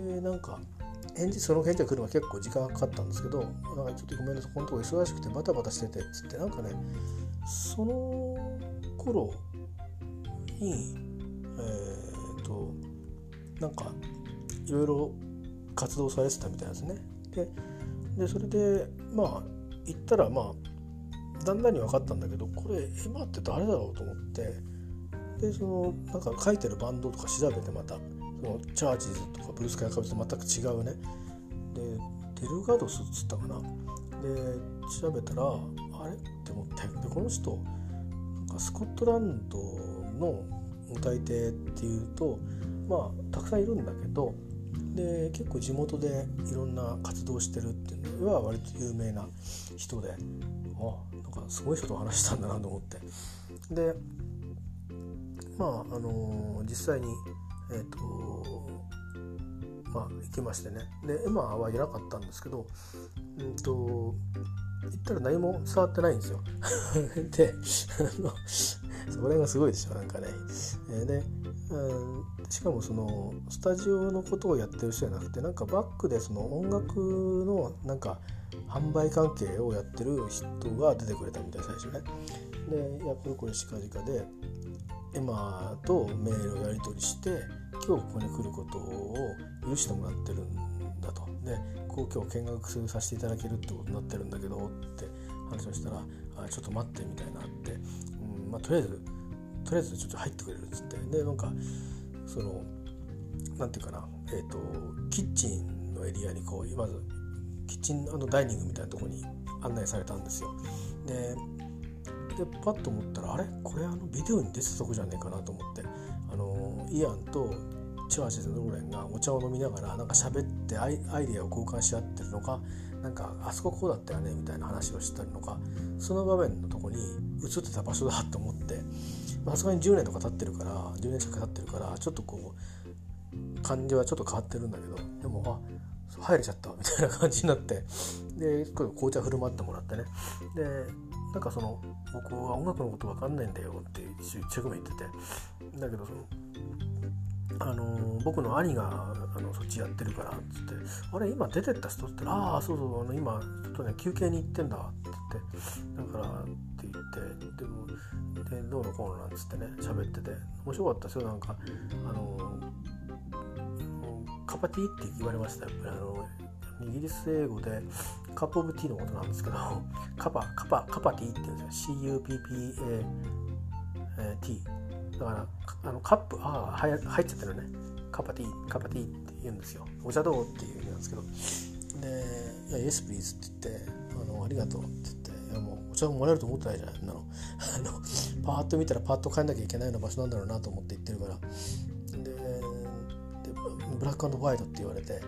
でなんか返事その返事が来るのは結構時間がかかったんですけど、なんかちょっとごめんなさいこのとこ忙しくてバタバタしててっつって、なんかねその頃にえっとなんかいろいろ活動されてたみたいなんですね。で、でそれでまあ行ったらまあだんだんに分かったんだけど、これエマって誰だろうと思って、でそのなんか書いてるバンドとか調べてまたそのチャーチーズとかブルースカイカブズと全く違うね、でデルガドスっつったかな、で調べたらあれって思って、でこの人スコットランドの歌い手っていうとまあたくさんいるんだけど、で結構地元でいろんな活動してるっていうのは割と有名な人で、あなんかすごい人と話したんだなと思って、でまああのー、実際にえっ、ー、とまあ行きましてね、でエマはいなかったんですけど、うんと行ったら何も触ってないんですよでそこら辺がすごいでしょなんかね、えー、で、うん、しかもそのスタジオのことをやってる人じゃなくて、なんかバックでその音楽のなんか販売関係をやってる人が出てくれたみたいな最初ね。でやっぱりこれ近々でエマとメールをやり取りして、今日ここに来ることを許してもらってるんだと、でこう今日見学させていただけるってことになってるんだけどって話をしたら、あちょっと待ってみたいなって、うんまあ、とりあえずとりあえずちょっと入ってくれるっつって、でなんかそのなんていうかな、えーと、キッチンのエリアにこうまずキッチン&ダイニングみたいなところに案内されたんですよ。ででパッと思ったらあれこれあのビデオに出てたとこじゃねえかなと思って、あのイアンとチャーチーズのローレンがお茶を飲みながらなんか喋ってアイデアを交換し合ってるのか、なんかあそここうだったよねみたいな話をしてるのか、その場面のとこに映ってた場所だと思って、さすがにじゅうねんとか経ってるからじゅうねん近く経ってるからちょっとこう感じはちょっと変わってるんだけど、でもあ入れちゃったみたいな感じになって、で紅茶振る舞ってもらってね、でなんかその僕は音楽のこと分かんないんだよって一生懸命言ってて、だけどそのあの僕の兄があのそっちやってるからっつって「あれ今出てった人?」って言ったら「ああそうそうあの今ちょっとね休憩に行ってんだ」って言って「だから」って言って「でもでどうのこうの」なんつってね喋ってて面白かったですよ。なんかあのカパティって言われました。やっぱりあのイギリス英語でカップオブティーのことなんですけど、カパカパカパティって言うんですよ。 シーユーピーピーエーティー だからあのカップあ入っちゃってるね。カパティカパティって言うんですよ。お茶どうっていう意味なんですけど、でいや Yes please って言って あのありがとうって言って、いやもうお茶ももらえると思ってないじゃないなのあのパーッと見たらパーッと帰んなきゃいけないような場所なんだろうなと思って行ってるから、でブラック&ホワイトって言われて、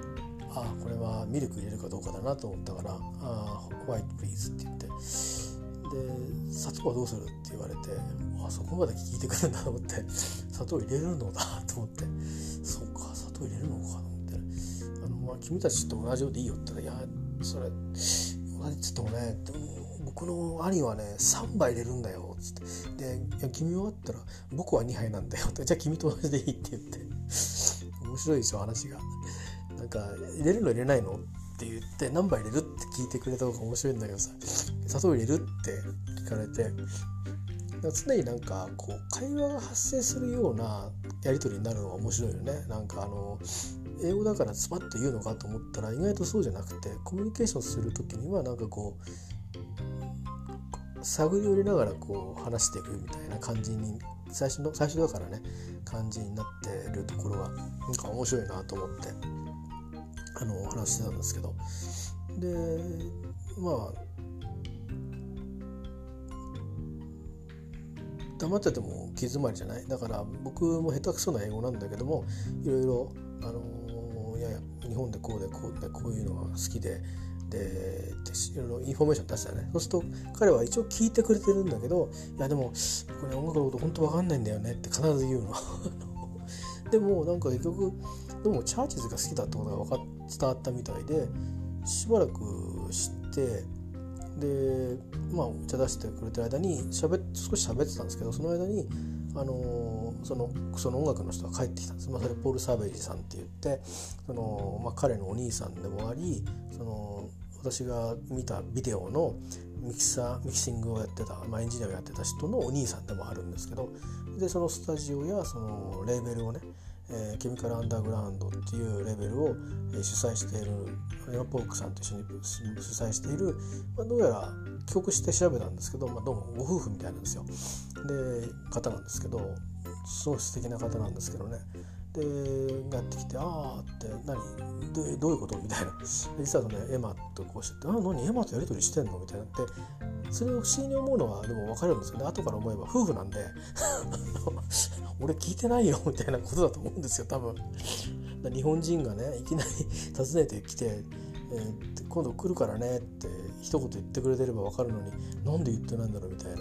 あこれはミルク入れるかどうかだなと思ったからあホワイトプリーズって言って、で砂糖はどうするって言われて、あそこまで聞いてくるんだと思って砂糖入れるのだと思って、そうか砂糖入れるのかと思って、あの、まあ、君たちと同じようでいいよって言ったら、いやそれ同じって言ってもね僕の兄はねさんばい入れるんだよっつって、でいや君はあったら僕はにはいなんだよって、じゃあ君と同じでいいって言って面白いでしょ話が。なんか入れるの入れないのっって言って何杯入れるって聞いてくれた方が面白いんだけどさ、砂糖入れるって聞かれて、常になんかこう会話が発生するようなやり取りになるのが面白いよね。なんかあの英語だからスパッと言うのかと思ったら意外とそうじゃなくて、コミュニケーションするときにはなんかこう探り寄りながらこう話していくみたいな感じに最初の最初だからね感じになってるところはなんか面白いなと思ってあの話してたんですけど、でまあ黙ってても気詰まりじゃない。だから僕も下手くそな英語なんだけども、いろいろあのー、いやいや日本でこうでこうでこういうのが好きででいろいろインフォメーション出したね。そうすると彼は一応聞いてくれてるんだけど、いやでもこれ音楽のこと本当わかんないんだよねって必ず言うの。でもなんか結局でもチャーチズが好きだってことが分かっ伝わったみたいで、しばらく知って。でまあ、お茶出してくれてる間にしゃべ少し喋ってたんですけど、その間に、あのー、その、その音楽の人が帰ってきたんです。まあ、それポール・サーベージさんって言ってその、まあ、彼のお兄さんでもあり、その私が見たビデオのミキサーミキシングをやってた、まあ、エンジニアをやってた人のお兄さんでもあるんですけど、でそのスタジオやそのレーベルをね、えー、ケミカルアンダーグラウンドっていうレベルを、えー、主催しているレオポークさんと一緒に主催している、まあ、どうやら帰国して調べたんですけど、まあ、どうもご夫婦みたいなんですよで方なんですけど、すごい素敵な方なんですけどね。でやってきて、あーって何 ど, どういうことみたいな、実はその、ね、エマとこうしてて、あ何エマとやり取りしてんのみたいなって、それを不思議に思うのはでも分かるんですけど、ね、後から思えば夫婦なんで俺聞いてないよみたいなことだと思うんですよ多分。日本人がねいきなり訪ねてきて、えー、今度来るからねって一言言ってくれてれば分かるのに、なんで言ってないんだろうみたいな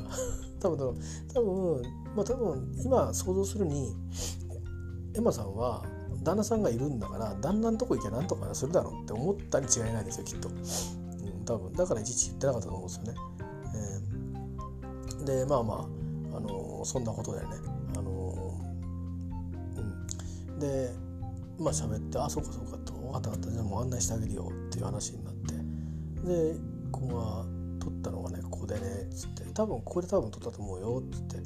多分多分まあ多分今想像するにエマさんは旦那さんがいるんだから旦那のとこ行けばなんとかするだろうって思ったに違いないですよきっと、うん、多分だからいちいち言ってなかったと思うんですよね、えー、でまあまあ、あのー、そんなことだよね。あのーうん、でまあ喋って、あそうかそうかと、分かった分かった、じゃあもう案内してあげるよっていう話になって、でここが撮ったのがねここでねっつって、多分ここで多分撮ったと思うよっつって、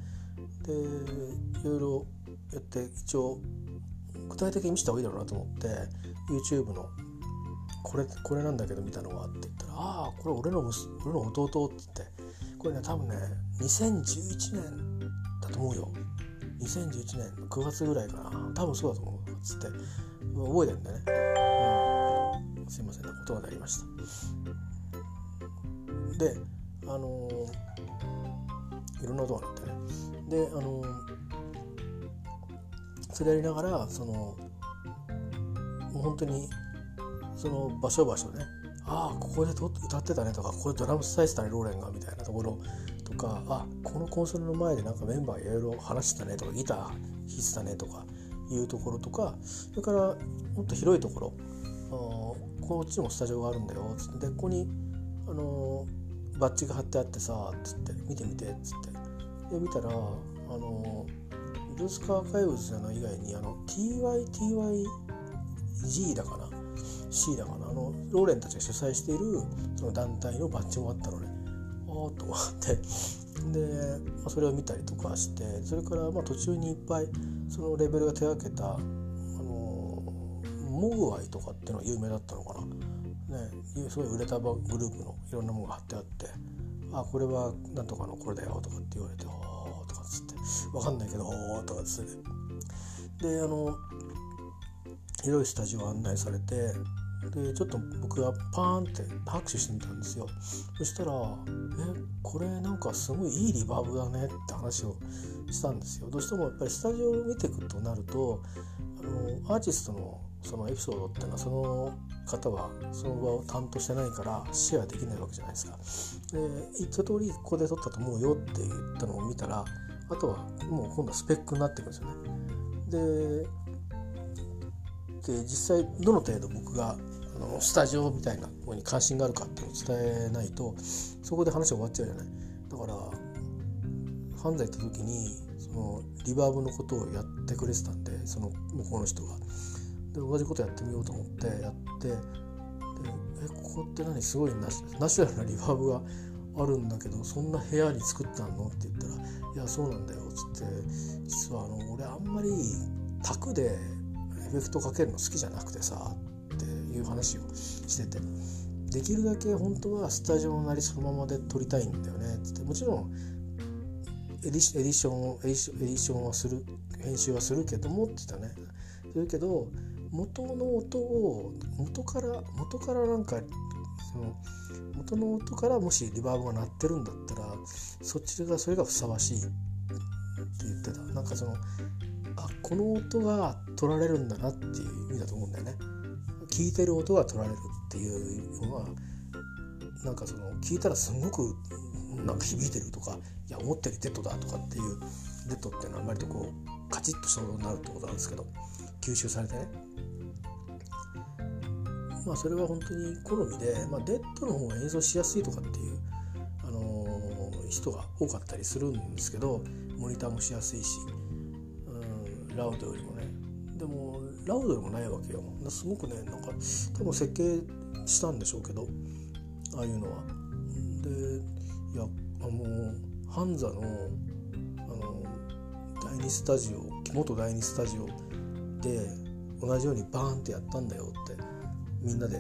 でいろいろやって一応具体的に見せた方がいいだろうなと思って YouTube のこれこれなんだけど見たのはって言ったら、ああこれ俺の息俺の弟って言って、これね多分ねにせんじゅういちねんだと思うよ。にせんじゅういちねんのくがつぐらいかな、多分そうだと思うっつって覚えてるんだね、うん、すいませんなことがなりました。であのー、いろんな音が鳴ってね、であのーそれやりながらそのもう本当にその場所場所ね、ああここでと歌ってたねとか、ここでドラム叩いてたねローレンがみたいなところとか、あこのコンソールの前でなんかメンバーいろいろ話してたねとか、ギター弾いてたねとかいうところとか、それからもっと広いところ、あこっちにもスタジオがあるんだよつって、でここに、あのー、バッジが貼ってあってさつって見てみてつってで見たら、あのービルスカアーカイブズじゃない以外にあの ティーワイティーワイジー だかな C だかな、あのローレンたちが主催しているその団体のバッジもあったのね、あーっと思ってで、まあ、それを見たりとかして、それからまあ途中にいっぱいそのレベルが手がけた、あのー、モグアイとかっていうのが有名だったのかな、ね、すごい売れたグループのいろんなものが貼ってあって、あこれはなんとかのこれだよとかって言われて、わかんないけどとかつってで、あの広いスタジオ案内されて、でちょっと僕はパーンって拍手してみたんですよ。そしたらえこれなんかすごいいいリバーブだねって話をしたんですよ。どうしてもやっぱりスタジオを見てくるとなると、あのアーティストのそのエピソードっていうのはその方はその場を担当してないからシェアできないわけじゃないですか。で一通りここで撮ったと思うよって言ったのを見たら、あとはもう今度はスペックになっていくんですよね。で、で実際どの程度僕があのスタジオみたいなところに関心があるかっていうのを伝えないと、そこで話が終わっちゃうじゃない。だから犯罪行った時にそのリバーブのことをやってくれてたんで、その向こうの人がで同じことやってみようと思ってやって、でやえここって何すごいナチュラルなリバーブがあるんだけどそんな部屋に作ったのって言ったらいやそうなんだよつって実はあの俺あんまり卓でエフェクトかけるの好きじゃなくてさっていう話をしててできるだけ本当はスタジオのなりそのままで撮りたいんだよねつってもちろんエディションエディションはする編集はするけどもって言ったねするけど元の音を元から元からなんかその元の音からもしリバーブが鳴ってるんだったらそっちがそれがふさわしいって言ってたなんかそのあこの音が取られるんだなっていう意味だと思うんだよね聞いてる音が取られるっていうのはなんかその聞いたらすごくなんか響いてるとかいや思ったよりデッドだとかっていうデッドっていうのは割とこうカチッとした音になるってことなんですけど吸収されてねまあそれは本当に好みで、まあ、デッドの方が演奏しやすいとかっていう、あのー、人が多かったりするんですけどモニターもしやすいし、うん、ラウドよりもねでもラウドよりもないわけよすごくねなんか多分設計したんでしょうけどああいうのはでいやあのハンザの、あのだいにスタジオ元だいにスタジオで同じようにバーンってやったんだよってみんなで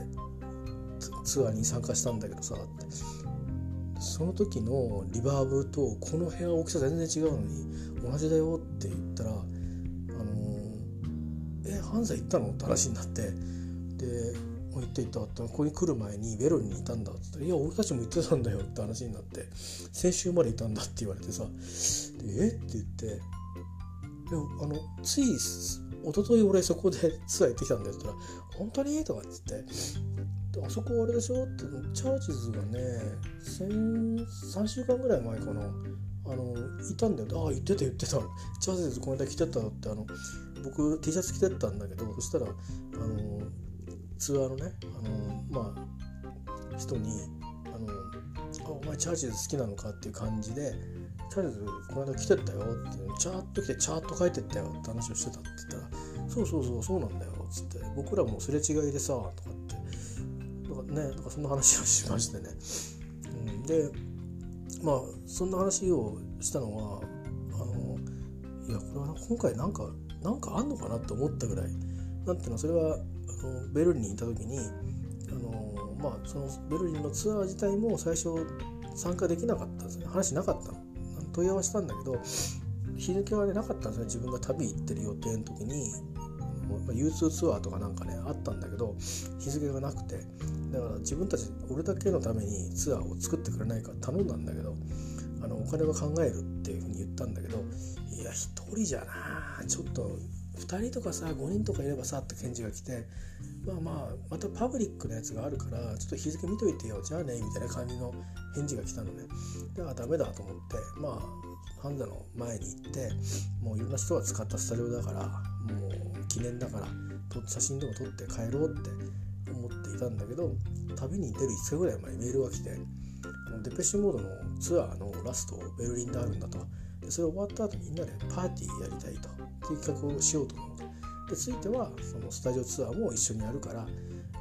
ツアーに参加したんだけどさってその時のリバーブとこの部屋大きさ全然違うのに同じだよって言ったらあのー、え犯罪行ったのって話になってで行って行ったってここに来る前にベロリンにいたんだって言ったらいや俺たちも行ってたんだよって話になって先週までいたんだって言われてさでえって言ってであのつい一昨日俺そこでツアー行ってきたんだよって言ったら本当にとかっつってあそこあれでしょってチャーチズがねさんしゅうかんぐらい前かなあのいたんだよってああ言ってた言ってたチャーチズこの間着てったってあの僕 T シャツ着てったんだけどそしたらあのツアーのねあのまあ人にあのあお前チャーチズ好きなのかっていう感じでチャーチズこの間来てったよってチャーッと来てチャーッと帰ってったよって話をしてたって言ったらそうそうそうそうなんだよつって僕らもすれ違いでさとかってだからねだからそんな話をしましてね、うん、でまあそんな話をしたのはあのいやこれは今回なんかなんかあんのかなって思ったぐらいなんていうのそれはあのベルリンにいた時にあのまあそのベルリンのツアー自体も最初参加できなかったんですね話なかったの問い合わせたんだけど日付は、ね、なかったんですね自分が旅行ってる予定の時に ユーツー ツアーとかなんかねあったんだけど日付がなくてだから自分たち俺だけのためにツアーを作ってくれないか頼んだんだけどあのお金は考えるっていうふうに言ったんだけどいや一人じゃなちょっとふたりとかさごにんとかいればさって返事が来てまあまあまたパブリックなやつがあるからちょっと日付見といてよじゃあねみたいな感じの返事が来たのねだからダメだと思ってまあハンザの前に行ってもういろんな人が使ったスタジオだからもう記念だから写真でも撮って帰ろうって思っていたんだけど旅に出るいつかぐらい前にメールが来てデペッシュモードのツアーのラストをベルリンであるんだとそれ終わった後みんなでパーティーやりたいとっていう企画をしようと思うとでついてはそのスタジオツアーも一緒にやるから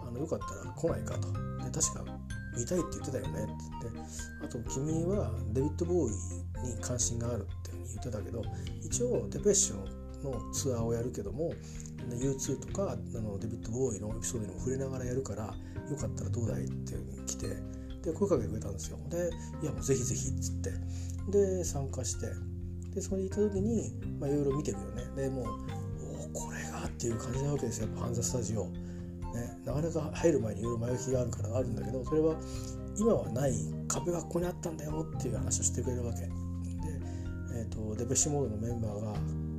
あのよかったら来ないかとで確か見たいって言ってたよねって言ってあと君はデビッド・ボーイに関心があるっていうふうに言ってたけど一応デペッシュのツアーをやるけども ユーツー とかあのデビッド・ボーイのエピソードにも触れながらやるからよかったらどうだいっていうふうに来てで声かけてくれたんですよでいやもうぜひぜひっつってで参加してでそれに行った時にまあいろいろ見てみるよねでもうおこれがっていう感じなわけですよやっぱハンザスタジオ、ね、なかなか入る前にいろいろ前置きがあるからあるんだけどそれは今はない壁がここにあったんだよっていう話をしてくれるわけで、えー、とデペッシュモードのメンバーが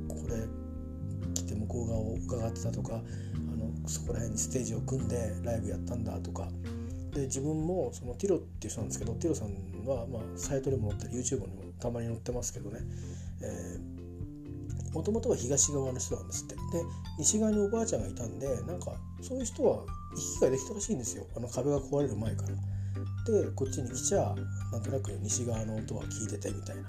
これ来て向こう側を伺ってたとかあのそこら辺にステージを組んでライブやったんだとかで自分もそのティロっていう人なんですけどティロさんはまあサイトにも載ったり YouTube にもたまに載ってますけどねもともとは東側の人なんですってで西側におばあちゃんがいたんでなんかそういう人は行き来ができたらしいんですよあの壁が壊れる前からでこっちに来ちゃなんとなく西側の音は聞いててみたいなで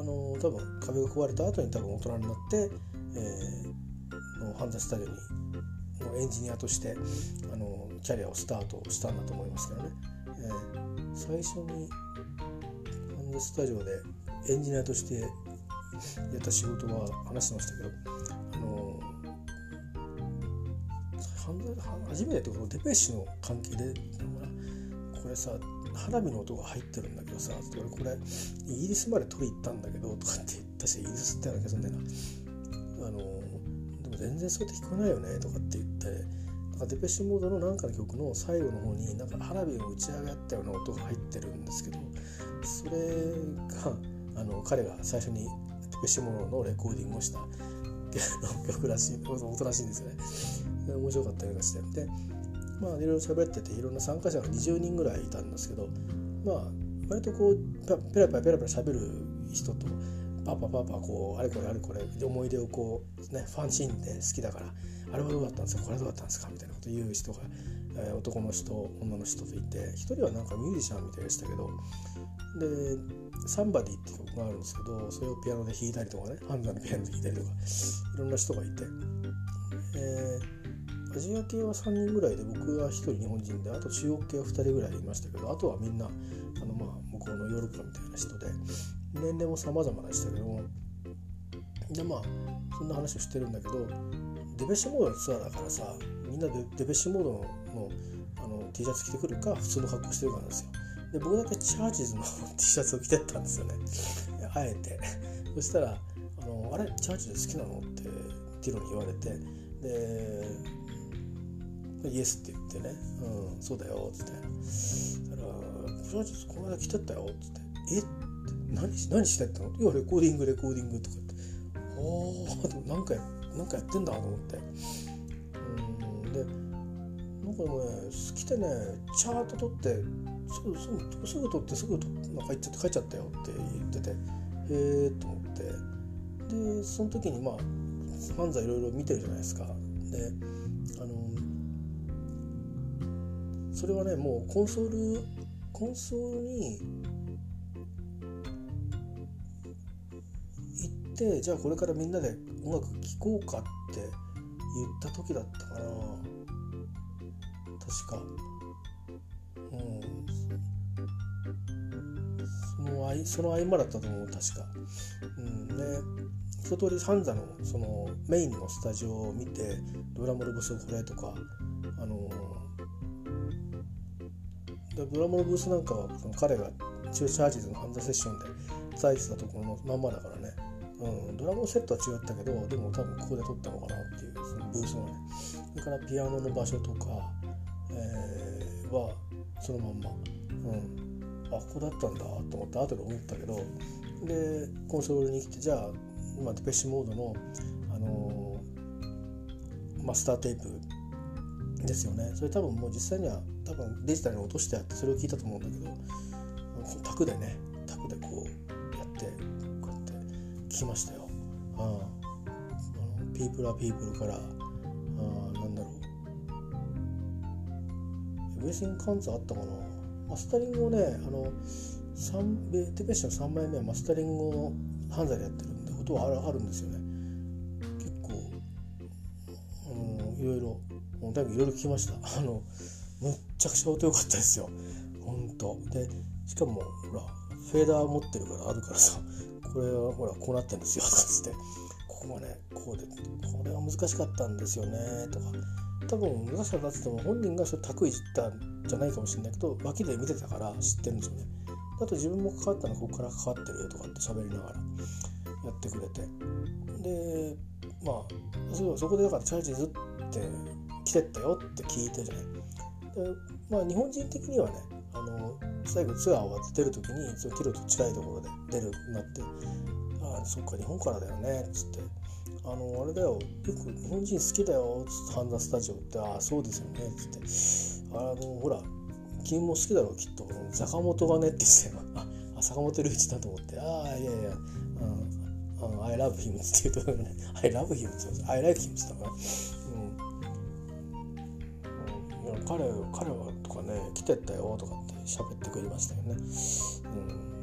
あの多分壁が壊れた後に多分大人になって、えー、ハンザスタジオにエンジニアとしてあのキャリアをスタートしたんだと思いますけどね、えー、最初にハンズスタジオでエンジニアとしてやった仕事は話しましたけど、あのー、初めてこのデペッシュの関係でこれさ花火の音が入ってるんだけどさ、俺これイギリスまで取り行ったんだけどとかって言ったし、イギリスってような気がするんだよな、あのでも全然そうやって聞こえないよねとかって言って、なんかデペッシュモードのなんかの曲の最後の方になんか花火を打ち上げあったような音が入ってるんですけど、それがあの彼が最初にデペッシュモードのレコーディングをした曲らしい、音らしいんですよね。面白かったりとかして、でまあ、いろいろ喋ってて、いろんな参加者がにじゅうにんぐらいいたんですけど、まあ割とこうペラペラペラペラ喋る人と、パパパパこうあれこれあれこれで思い出をこうね、ファンシーンで好きだから、あれはどうだったんですか、これはどうだったんですかみたいなこと言う人が、えー、男の人女の人といて、一人はなんかミュージシャンみたいでしたけど、でサンバディっていう曲があるんですけど、それをピアノで弾いたりとかね、ハンザのピアノで弾いたりとか、いろんな人がいて、えーアジア系はさんにんぐらいで、僕がひとり日本人で、あと中国系はふたりぐらいいましたけど、あとはみんなあのまあ向こうのヨーロッパみたいな人で、年齢も様々でしたけども、でまあそんな話をしてるんだけど、デペッシュモードのツアーだからさ、みんな デ, デペッシュモード の, あの T シャツ着てくるか普通の格好してるからなんですよ。で僕だけチャージズの T シャツを着てったんですよねあえてそしたら あ, のあれチャージズ好きなのってティロに言われて、でイエスって言ってね、うん、そうだよって言って、だからプロジェクトこの間来てったよって言って、え、何何してったの？いやレコーディングレコーディングとかって、ああでもなんかなんかやってんだと思って、うん、でなんかね好きでねチャート取ってすぐすぐすぐ取ってすぐなんか行っちゃって帰っちゃったよって言ってて、へえと思って、でその時にまあ漫才いろいろ見てるじゃないですか、であのそれはねもうコンソールコンソールに行って、じゃあこれからみんなで音楽聴こうかって言った時だったかな、確か、うん、その合その合間だったと思う、確か、うん、ね一通りハンザ の, そのメインのスタジオを見て、ドラムロブスこれとか、あのドラムのブースなんかはその彼がチューチャージズのハンザセッションで伝えてたところのまんまだからね、うん、ドラムのセットは違ったけど、でも多分ここで撮ったのかなっていうそのブースのね、それからピアノの場所とか、えー、はそのまんま、うん、あ、ここだったんだと思って後で思ったけど、でコンソールに来て、じゃあ今デペッシュモードの、あのー、マスターテープですよね。それ多分もう実際には多分デジタルに落としてあって、それを聞いたと思うんだけど、タクでねタクでこうやってこうやって聞きましたよ。ああのピープルはピープルから、あなんだろう、エブリシングカンツあったかな、マスタリングをね、あのデペッシュのさんまいめはマスタリングをハンザでやってるんで、音はあ る, あるんですよね。結構いろいろだいぶいろいろ聞きました。あのむっちゃくちゃ音良かったですよ。本当。でしかもほらフェーダー持ってるからあるからさ、これはほらこうなってるんですよとかつって、ここがねこうでこれは難しかったんですよねとか、多分難しかったって言っても本人がそれたくいじったんじゃないかもしれないけど、脇で見てたから知ってるんですよね。あと自分も関わったのここから関わってるとかって喋りながらやってくれて、でまあそうそこでだからチャージズって来てったよって聞いてるじゃない。でまあ日本人的にはね、あの最後ツアーを出るときにそのティロと近いところで出るようになって、ああそっか日本からだよねっつって、あのあれだよよく日本人好きだよっつって、ハンザスタジオって、ああそうですよねっつって、あのほら君も好きだろうきっと坂本がねって言って、あ坂本龍一だと思って、ああいやいや、うん、あ I love him って言うとねI love him って言うと I like him って言ったから、彼, 彼はとかね来てったよとかって喋ってくれましたよね、う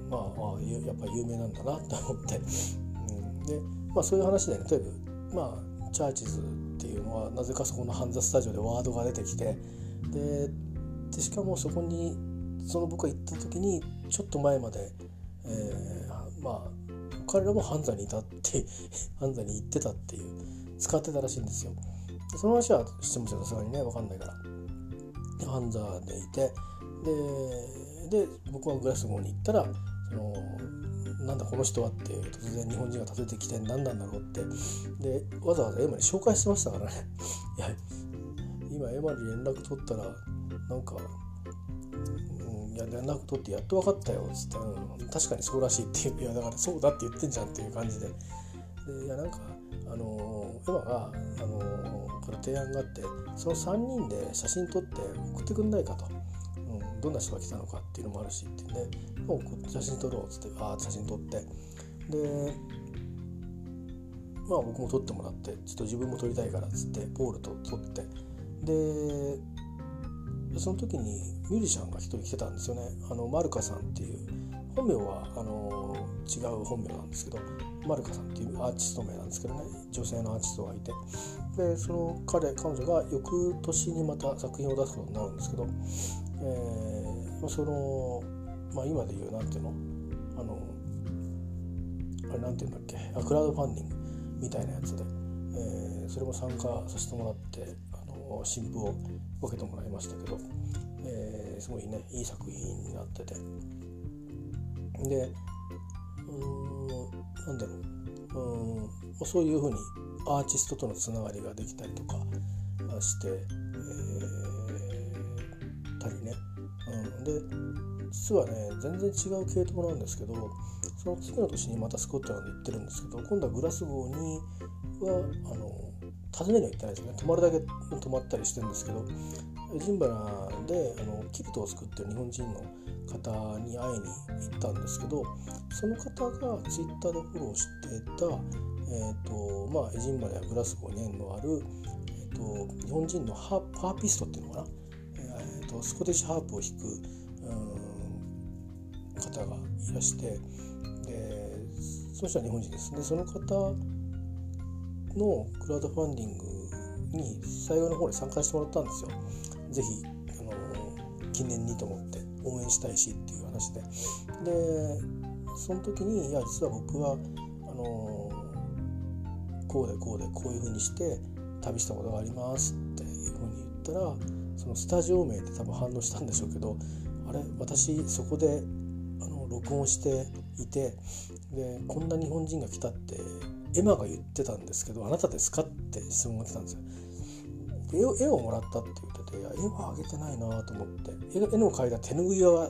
ん、まあ、まあ、やっぱり有名なんだなと思って、うん、で、まあ、そういう話でね、例えば、まあ、チャーチズっていうのはなぜかそこのハンザスタジオでワードが出てきて、で、でしかもそこにその僕が行った時にちょっと前まで、えー、まあ彼らもハンザにいたってハンザに行ってたっていう使ってたらしいんですよ。その話はしてもさすがにね分かんないから、ハンザでいて、でで僕はグラスゴーに行ったら、そのなんだこの人はって突然日本人が立ててきて何なんだろうって、でわざわざエマに紹介してましたからねいや今エマに連絡取ったらなんか、うん、いや連絡取ってやっと分かったよっつって、うん、確かにそうらしいっていう、いやだからそうだって言ってんじゃんっていう感じで、でいやなんかあのエマがあのこれ提案があって、そのさんにんで写真撮って送ってくんないかと、どんな人が来たのかっていうのもあるしってね、もう写真撮ろうっつってあ写真撮って、でまあ僕も撮ってもらって、ちょっと自分も撮りたいからっつってポールと撮って、でその時にミュージシャンが一人来てたんですよね。あのマルカさんっていう本名はあの違う本名なんですけど、マルカさんっていうアーティスト名なんですけどね、女性のアーティストがいて、でその彼彼女が翌年にまた作品を出すことになるんですけど、えー、その、まあ、今で言うなんていうのあのあれなんていうんだっけあクラウドファンディングみたいなやつで、えー、それも参加させてもらって、あの新譜を分けてもらいましたけど、えー、すごいねいい作品になってて、でうーんなんだろううーんそういうふうにアーティストとのつながりができたりとかして、えーたりね、うん、で実はね全然違う系統なんですけど、その次の年にまたスコットランド行ってるんですけど、今度はグラスゴーにはあの訪ねには行ってないですね、泊まるだけ泊まったりしてるんですけど、エジンバラであのキルトを作ってる日本人の方に会いに行ったんですけど、その方がツイッターでフォローしてた、えーとまあ、エジンバラやグラスゴーに縁のある、えー、と日本人のハープ、ハーピストっていうのかな、スコティッシュハープを弾く、うん、方がいらして、でその人は日本人ですね。その方のクラウドファンディングに最後の方で参加してもらったんですよ。ぜひあの記念にと思って応援したいしっていう話で、でその時にいや実は僕はあのこうでこうでこういう風にして旅したことがありますっていう風に言ったら、そのスタジオ名って多分反応したんでしょうけど、あれ私そこであの録音していて、でこんな日本人が来たってエマが言ってたんですけど、あなたですかって質問が来たんですよ。で絵を、絵をもらったって言ってて、いや絵はあげてないなと思って、絵の描いた手ぬぐいは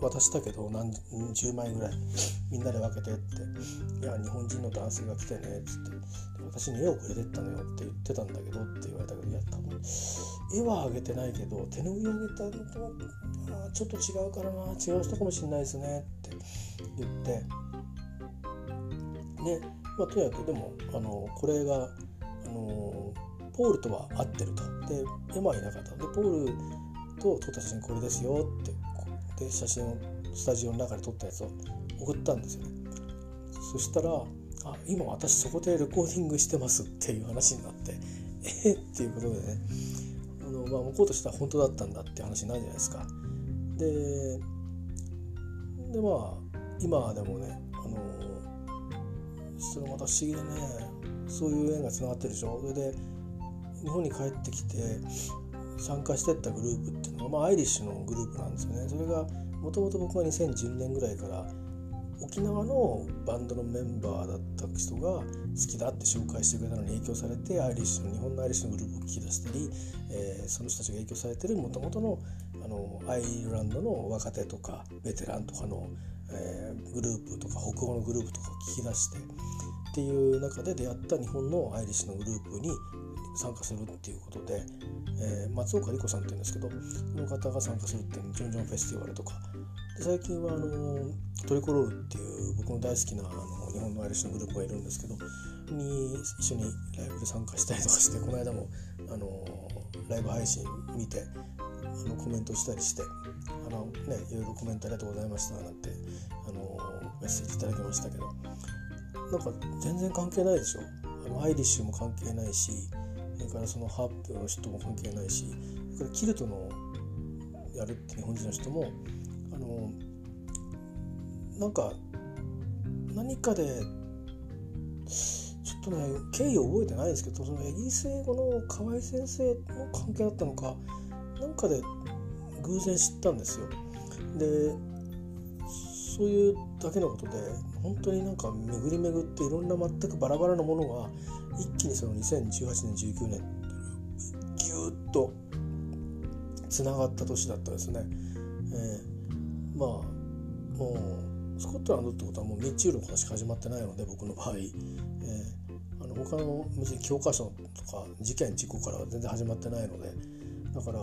渡したけど何十枚ぐらいみんなで分けてって、いや日本人の男性が来てねっつって、私に絵をくれてったのよって言ってたんだけどって言われたけど、いや多分絵はあげてないけど手拭いあげたのとあちょっと違うからな違う人かもしれないですねって言って、で、まあ、とにかくでもあのこれがあのポールとは合ってると、で絵はいなかったのでポールと撮った写真これですよってで写真をスタジオの中で撮ったやつを送ったんですよね。そしたらあ今私そこでレコーディングしてますっていう話になってえっていうことでね、あの、まあ、向こうとしたら本当だったんだって話になるじゃないですか。ででまあ今でもね、あのそれまた不思議でね、そういう縁がつながってるでしょ。それで日本に帰ってきて参加してったグループっていうのは、まあ、アイリッシュのグループなんですよね。それがもともと僕はにせんじゅうねんぐらいから沖縄のバンドのメンバーだった人が好きだって紹介してくれたのに影響されて、アイリッシュの日本のアイリッシュのグループを聞き出したり、えー、その人たちが影響されてるもともとのアイルランドの若手とかベテランとかの、えー、グループとか北欧のグループとかを聞き出してっていう中で出会った日本のアイリッシュのグループに参加するっていうことで、えー、松岡理子さんっていうんですけど、その方が参加するっていうジョンジョンフェスティバルとかで、最近はあのトリコロールっていう僕の大好きなあの日本のアイリッシュのグループがいるんですけどに一緒にライブで参加したりとかして、この間もあのライブ配信見てあのコメントしたりしてあの、ね、いろいろコメントありがとうございましたなんてあのメッセージいただきましたけど、なんか全然関係ないでしょ。あのアイリッシュも関係ないし、だからそのハープの人も関係ないし、だからキルトのやるって日本人の人もあのなんか何かでちょっとね経緯を覚えてないですけど、そのイギリス英語の河合先生の関係だったのかなんかで偶然知ったんですよ。でそういうだけのことで本当になんか巡り巡っていろんな全くバラバラのものが一気にそのにせんじゅうはちねんじゅうきゅうねんぎゅーっとつながった年だったですね、えー、まあもうスコットランドってことはもうミッチールのことしか始まってないので僕の場合、えー、あの他の別に教科書とか事件事故からは全然始まってないので、だから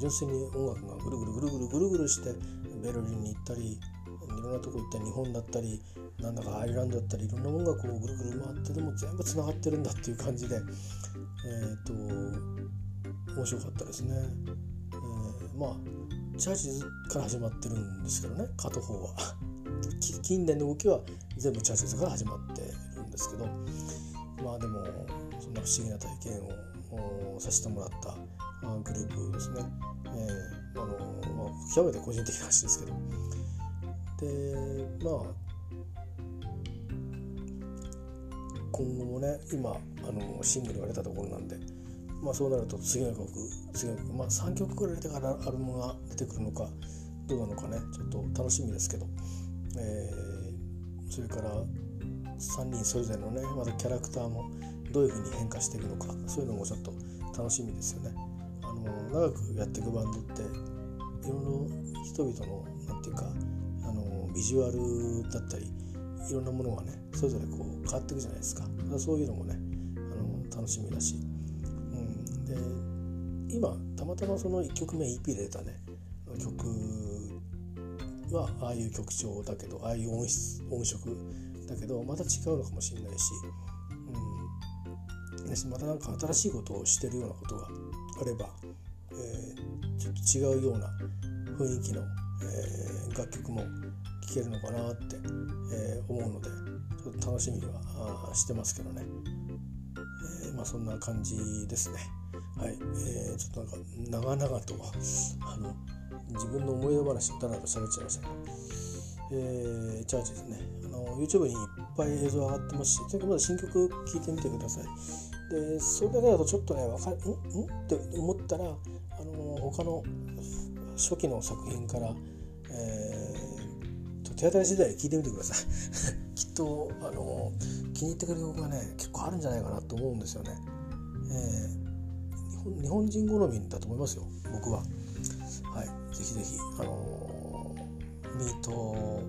純粋に音楽がぐるぐるぐるぐるぐるぐるしてベルリンに行ったりいろんなとこ行ったり日本だったりなんだかアイルランドだったりいろんな音楽をぐるぐる回ってでも全部つながってるんだっていう感じで、えー、と面白かったですね。えー、まあチャーチズから始まってるんですけどね、片方は近年の動きは全部チャーチズから始まってるんですけど、まあでもそんな不思議な体験をさせてもらったグループですね。えー、あのまあ、極めて個人的な話ですけど、でまあ今後もね今あのシングルが出たところなんで、まあ、そうなると次の曲次の曲、まあ、さんきょくくらい出てからアルバムが出てくるのかどうなのかねちょっと楽しみですけど、えー、それからさんにんそれぞれのねまたキャラクターもどういう風に変化していくのかそういうのもちょっと楽しみですよね。あの長くやっていくバンドっていろいろ人々のなんていうかビジュアルだったりいろんなものがねそれぞれこう変わっていくじゃないですか。そういうのもねあの楽しみだし、うん、で今たまたまそのいっきょくめ イーピー で出たね曲はああいう曲調だけどああいう音質音色だけどまた違うのかもしれないし、うん、またなんか新しいことをしてるようなことがあれば、えー、ちょっと違うような雰囲気の、えー、楽曲も聴けるのかなって、えー、思うのでちょっと楽しみにはしてますけどね、えー、まあそんな感じですね。はい、えー、ちょっとなんか長々とあの自分の思い出話をだらだら喋っちゃいましたけど、えー、チャーチですねあの YouTube にいっぱい映像上がってますし、とにかくまだ新曲聴いてみてください。でそれだけだとちょっとねわかるんんって思ったら、あの他の初期の作品から、えー手当たり次第聞いてみてくださいきっとあの気に入ってくれる曲がね結構あるんじゃないかなと思うんですよね、えー、日本、日本人好みだと思いますよ僕は。はい、ぜひぜひあのミート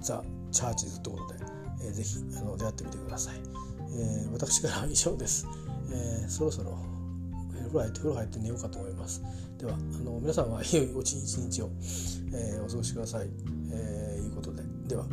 ザ・チャーチズということで、えー、ぜひあの出会ってみてください。えー、私からは以上です。えー、そろそろ風呂入って寝ようかと思います。ではあの皆さんは良いお一日を、えー、お過ごしくださいと、えー、いうことで、では。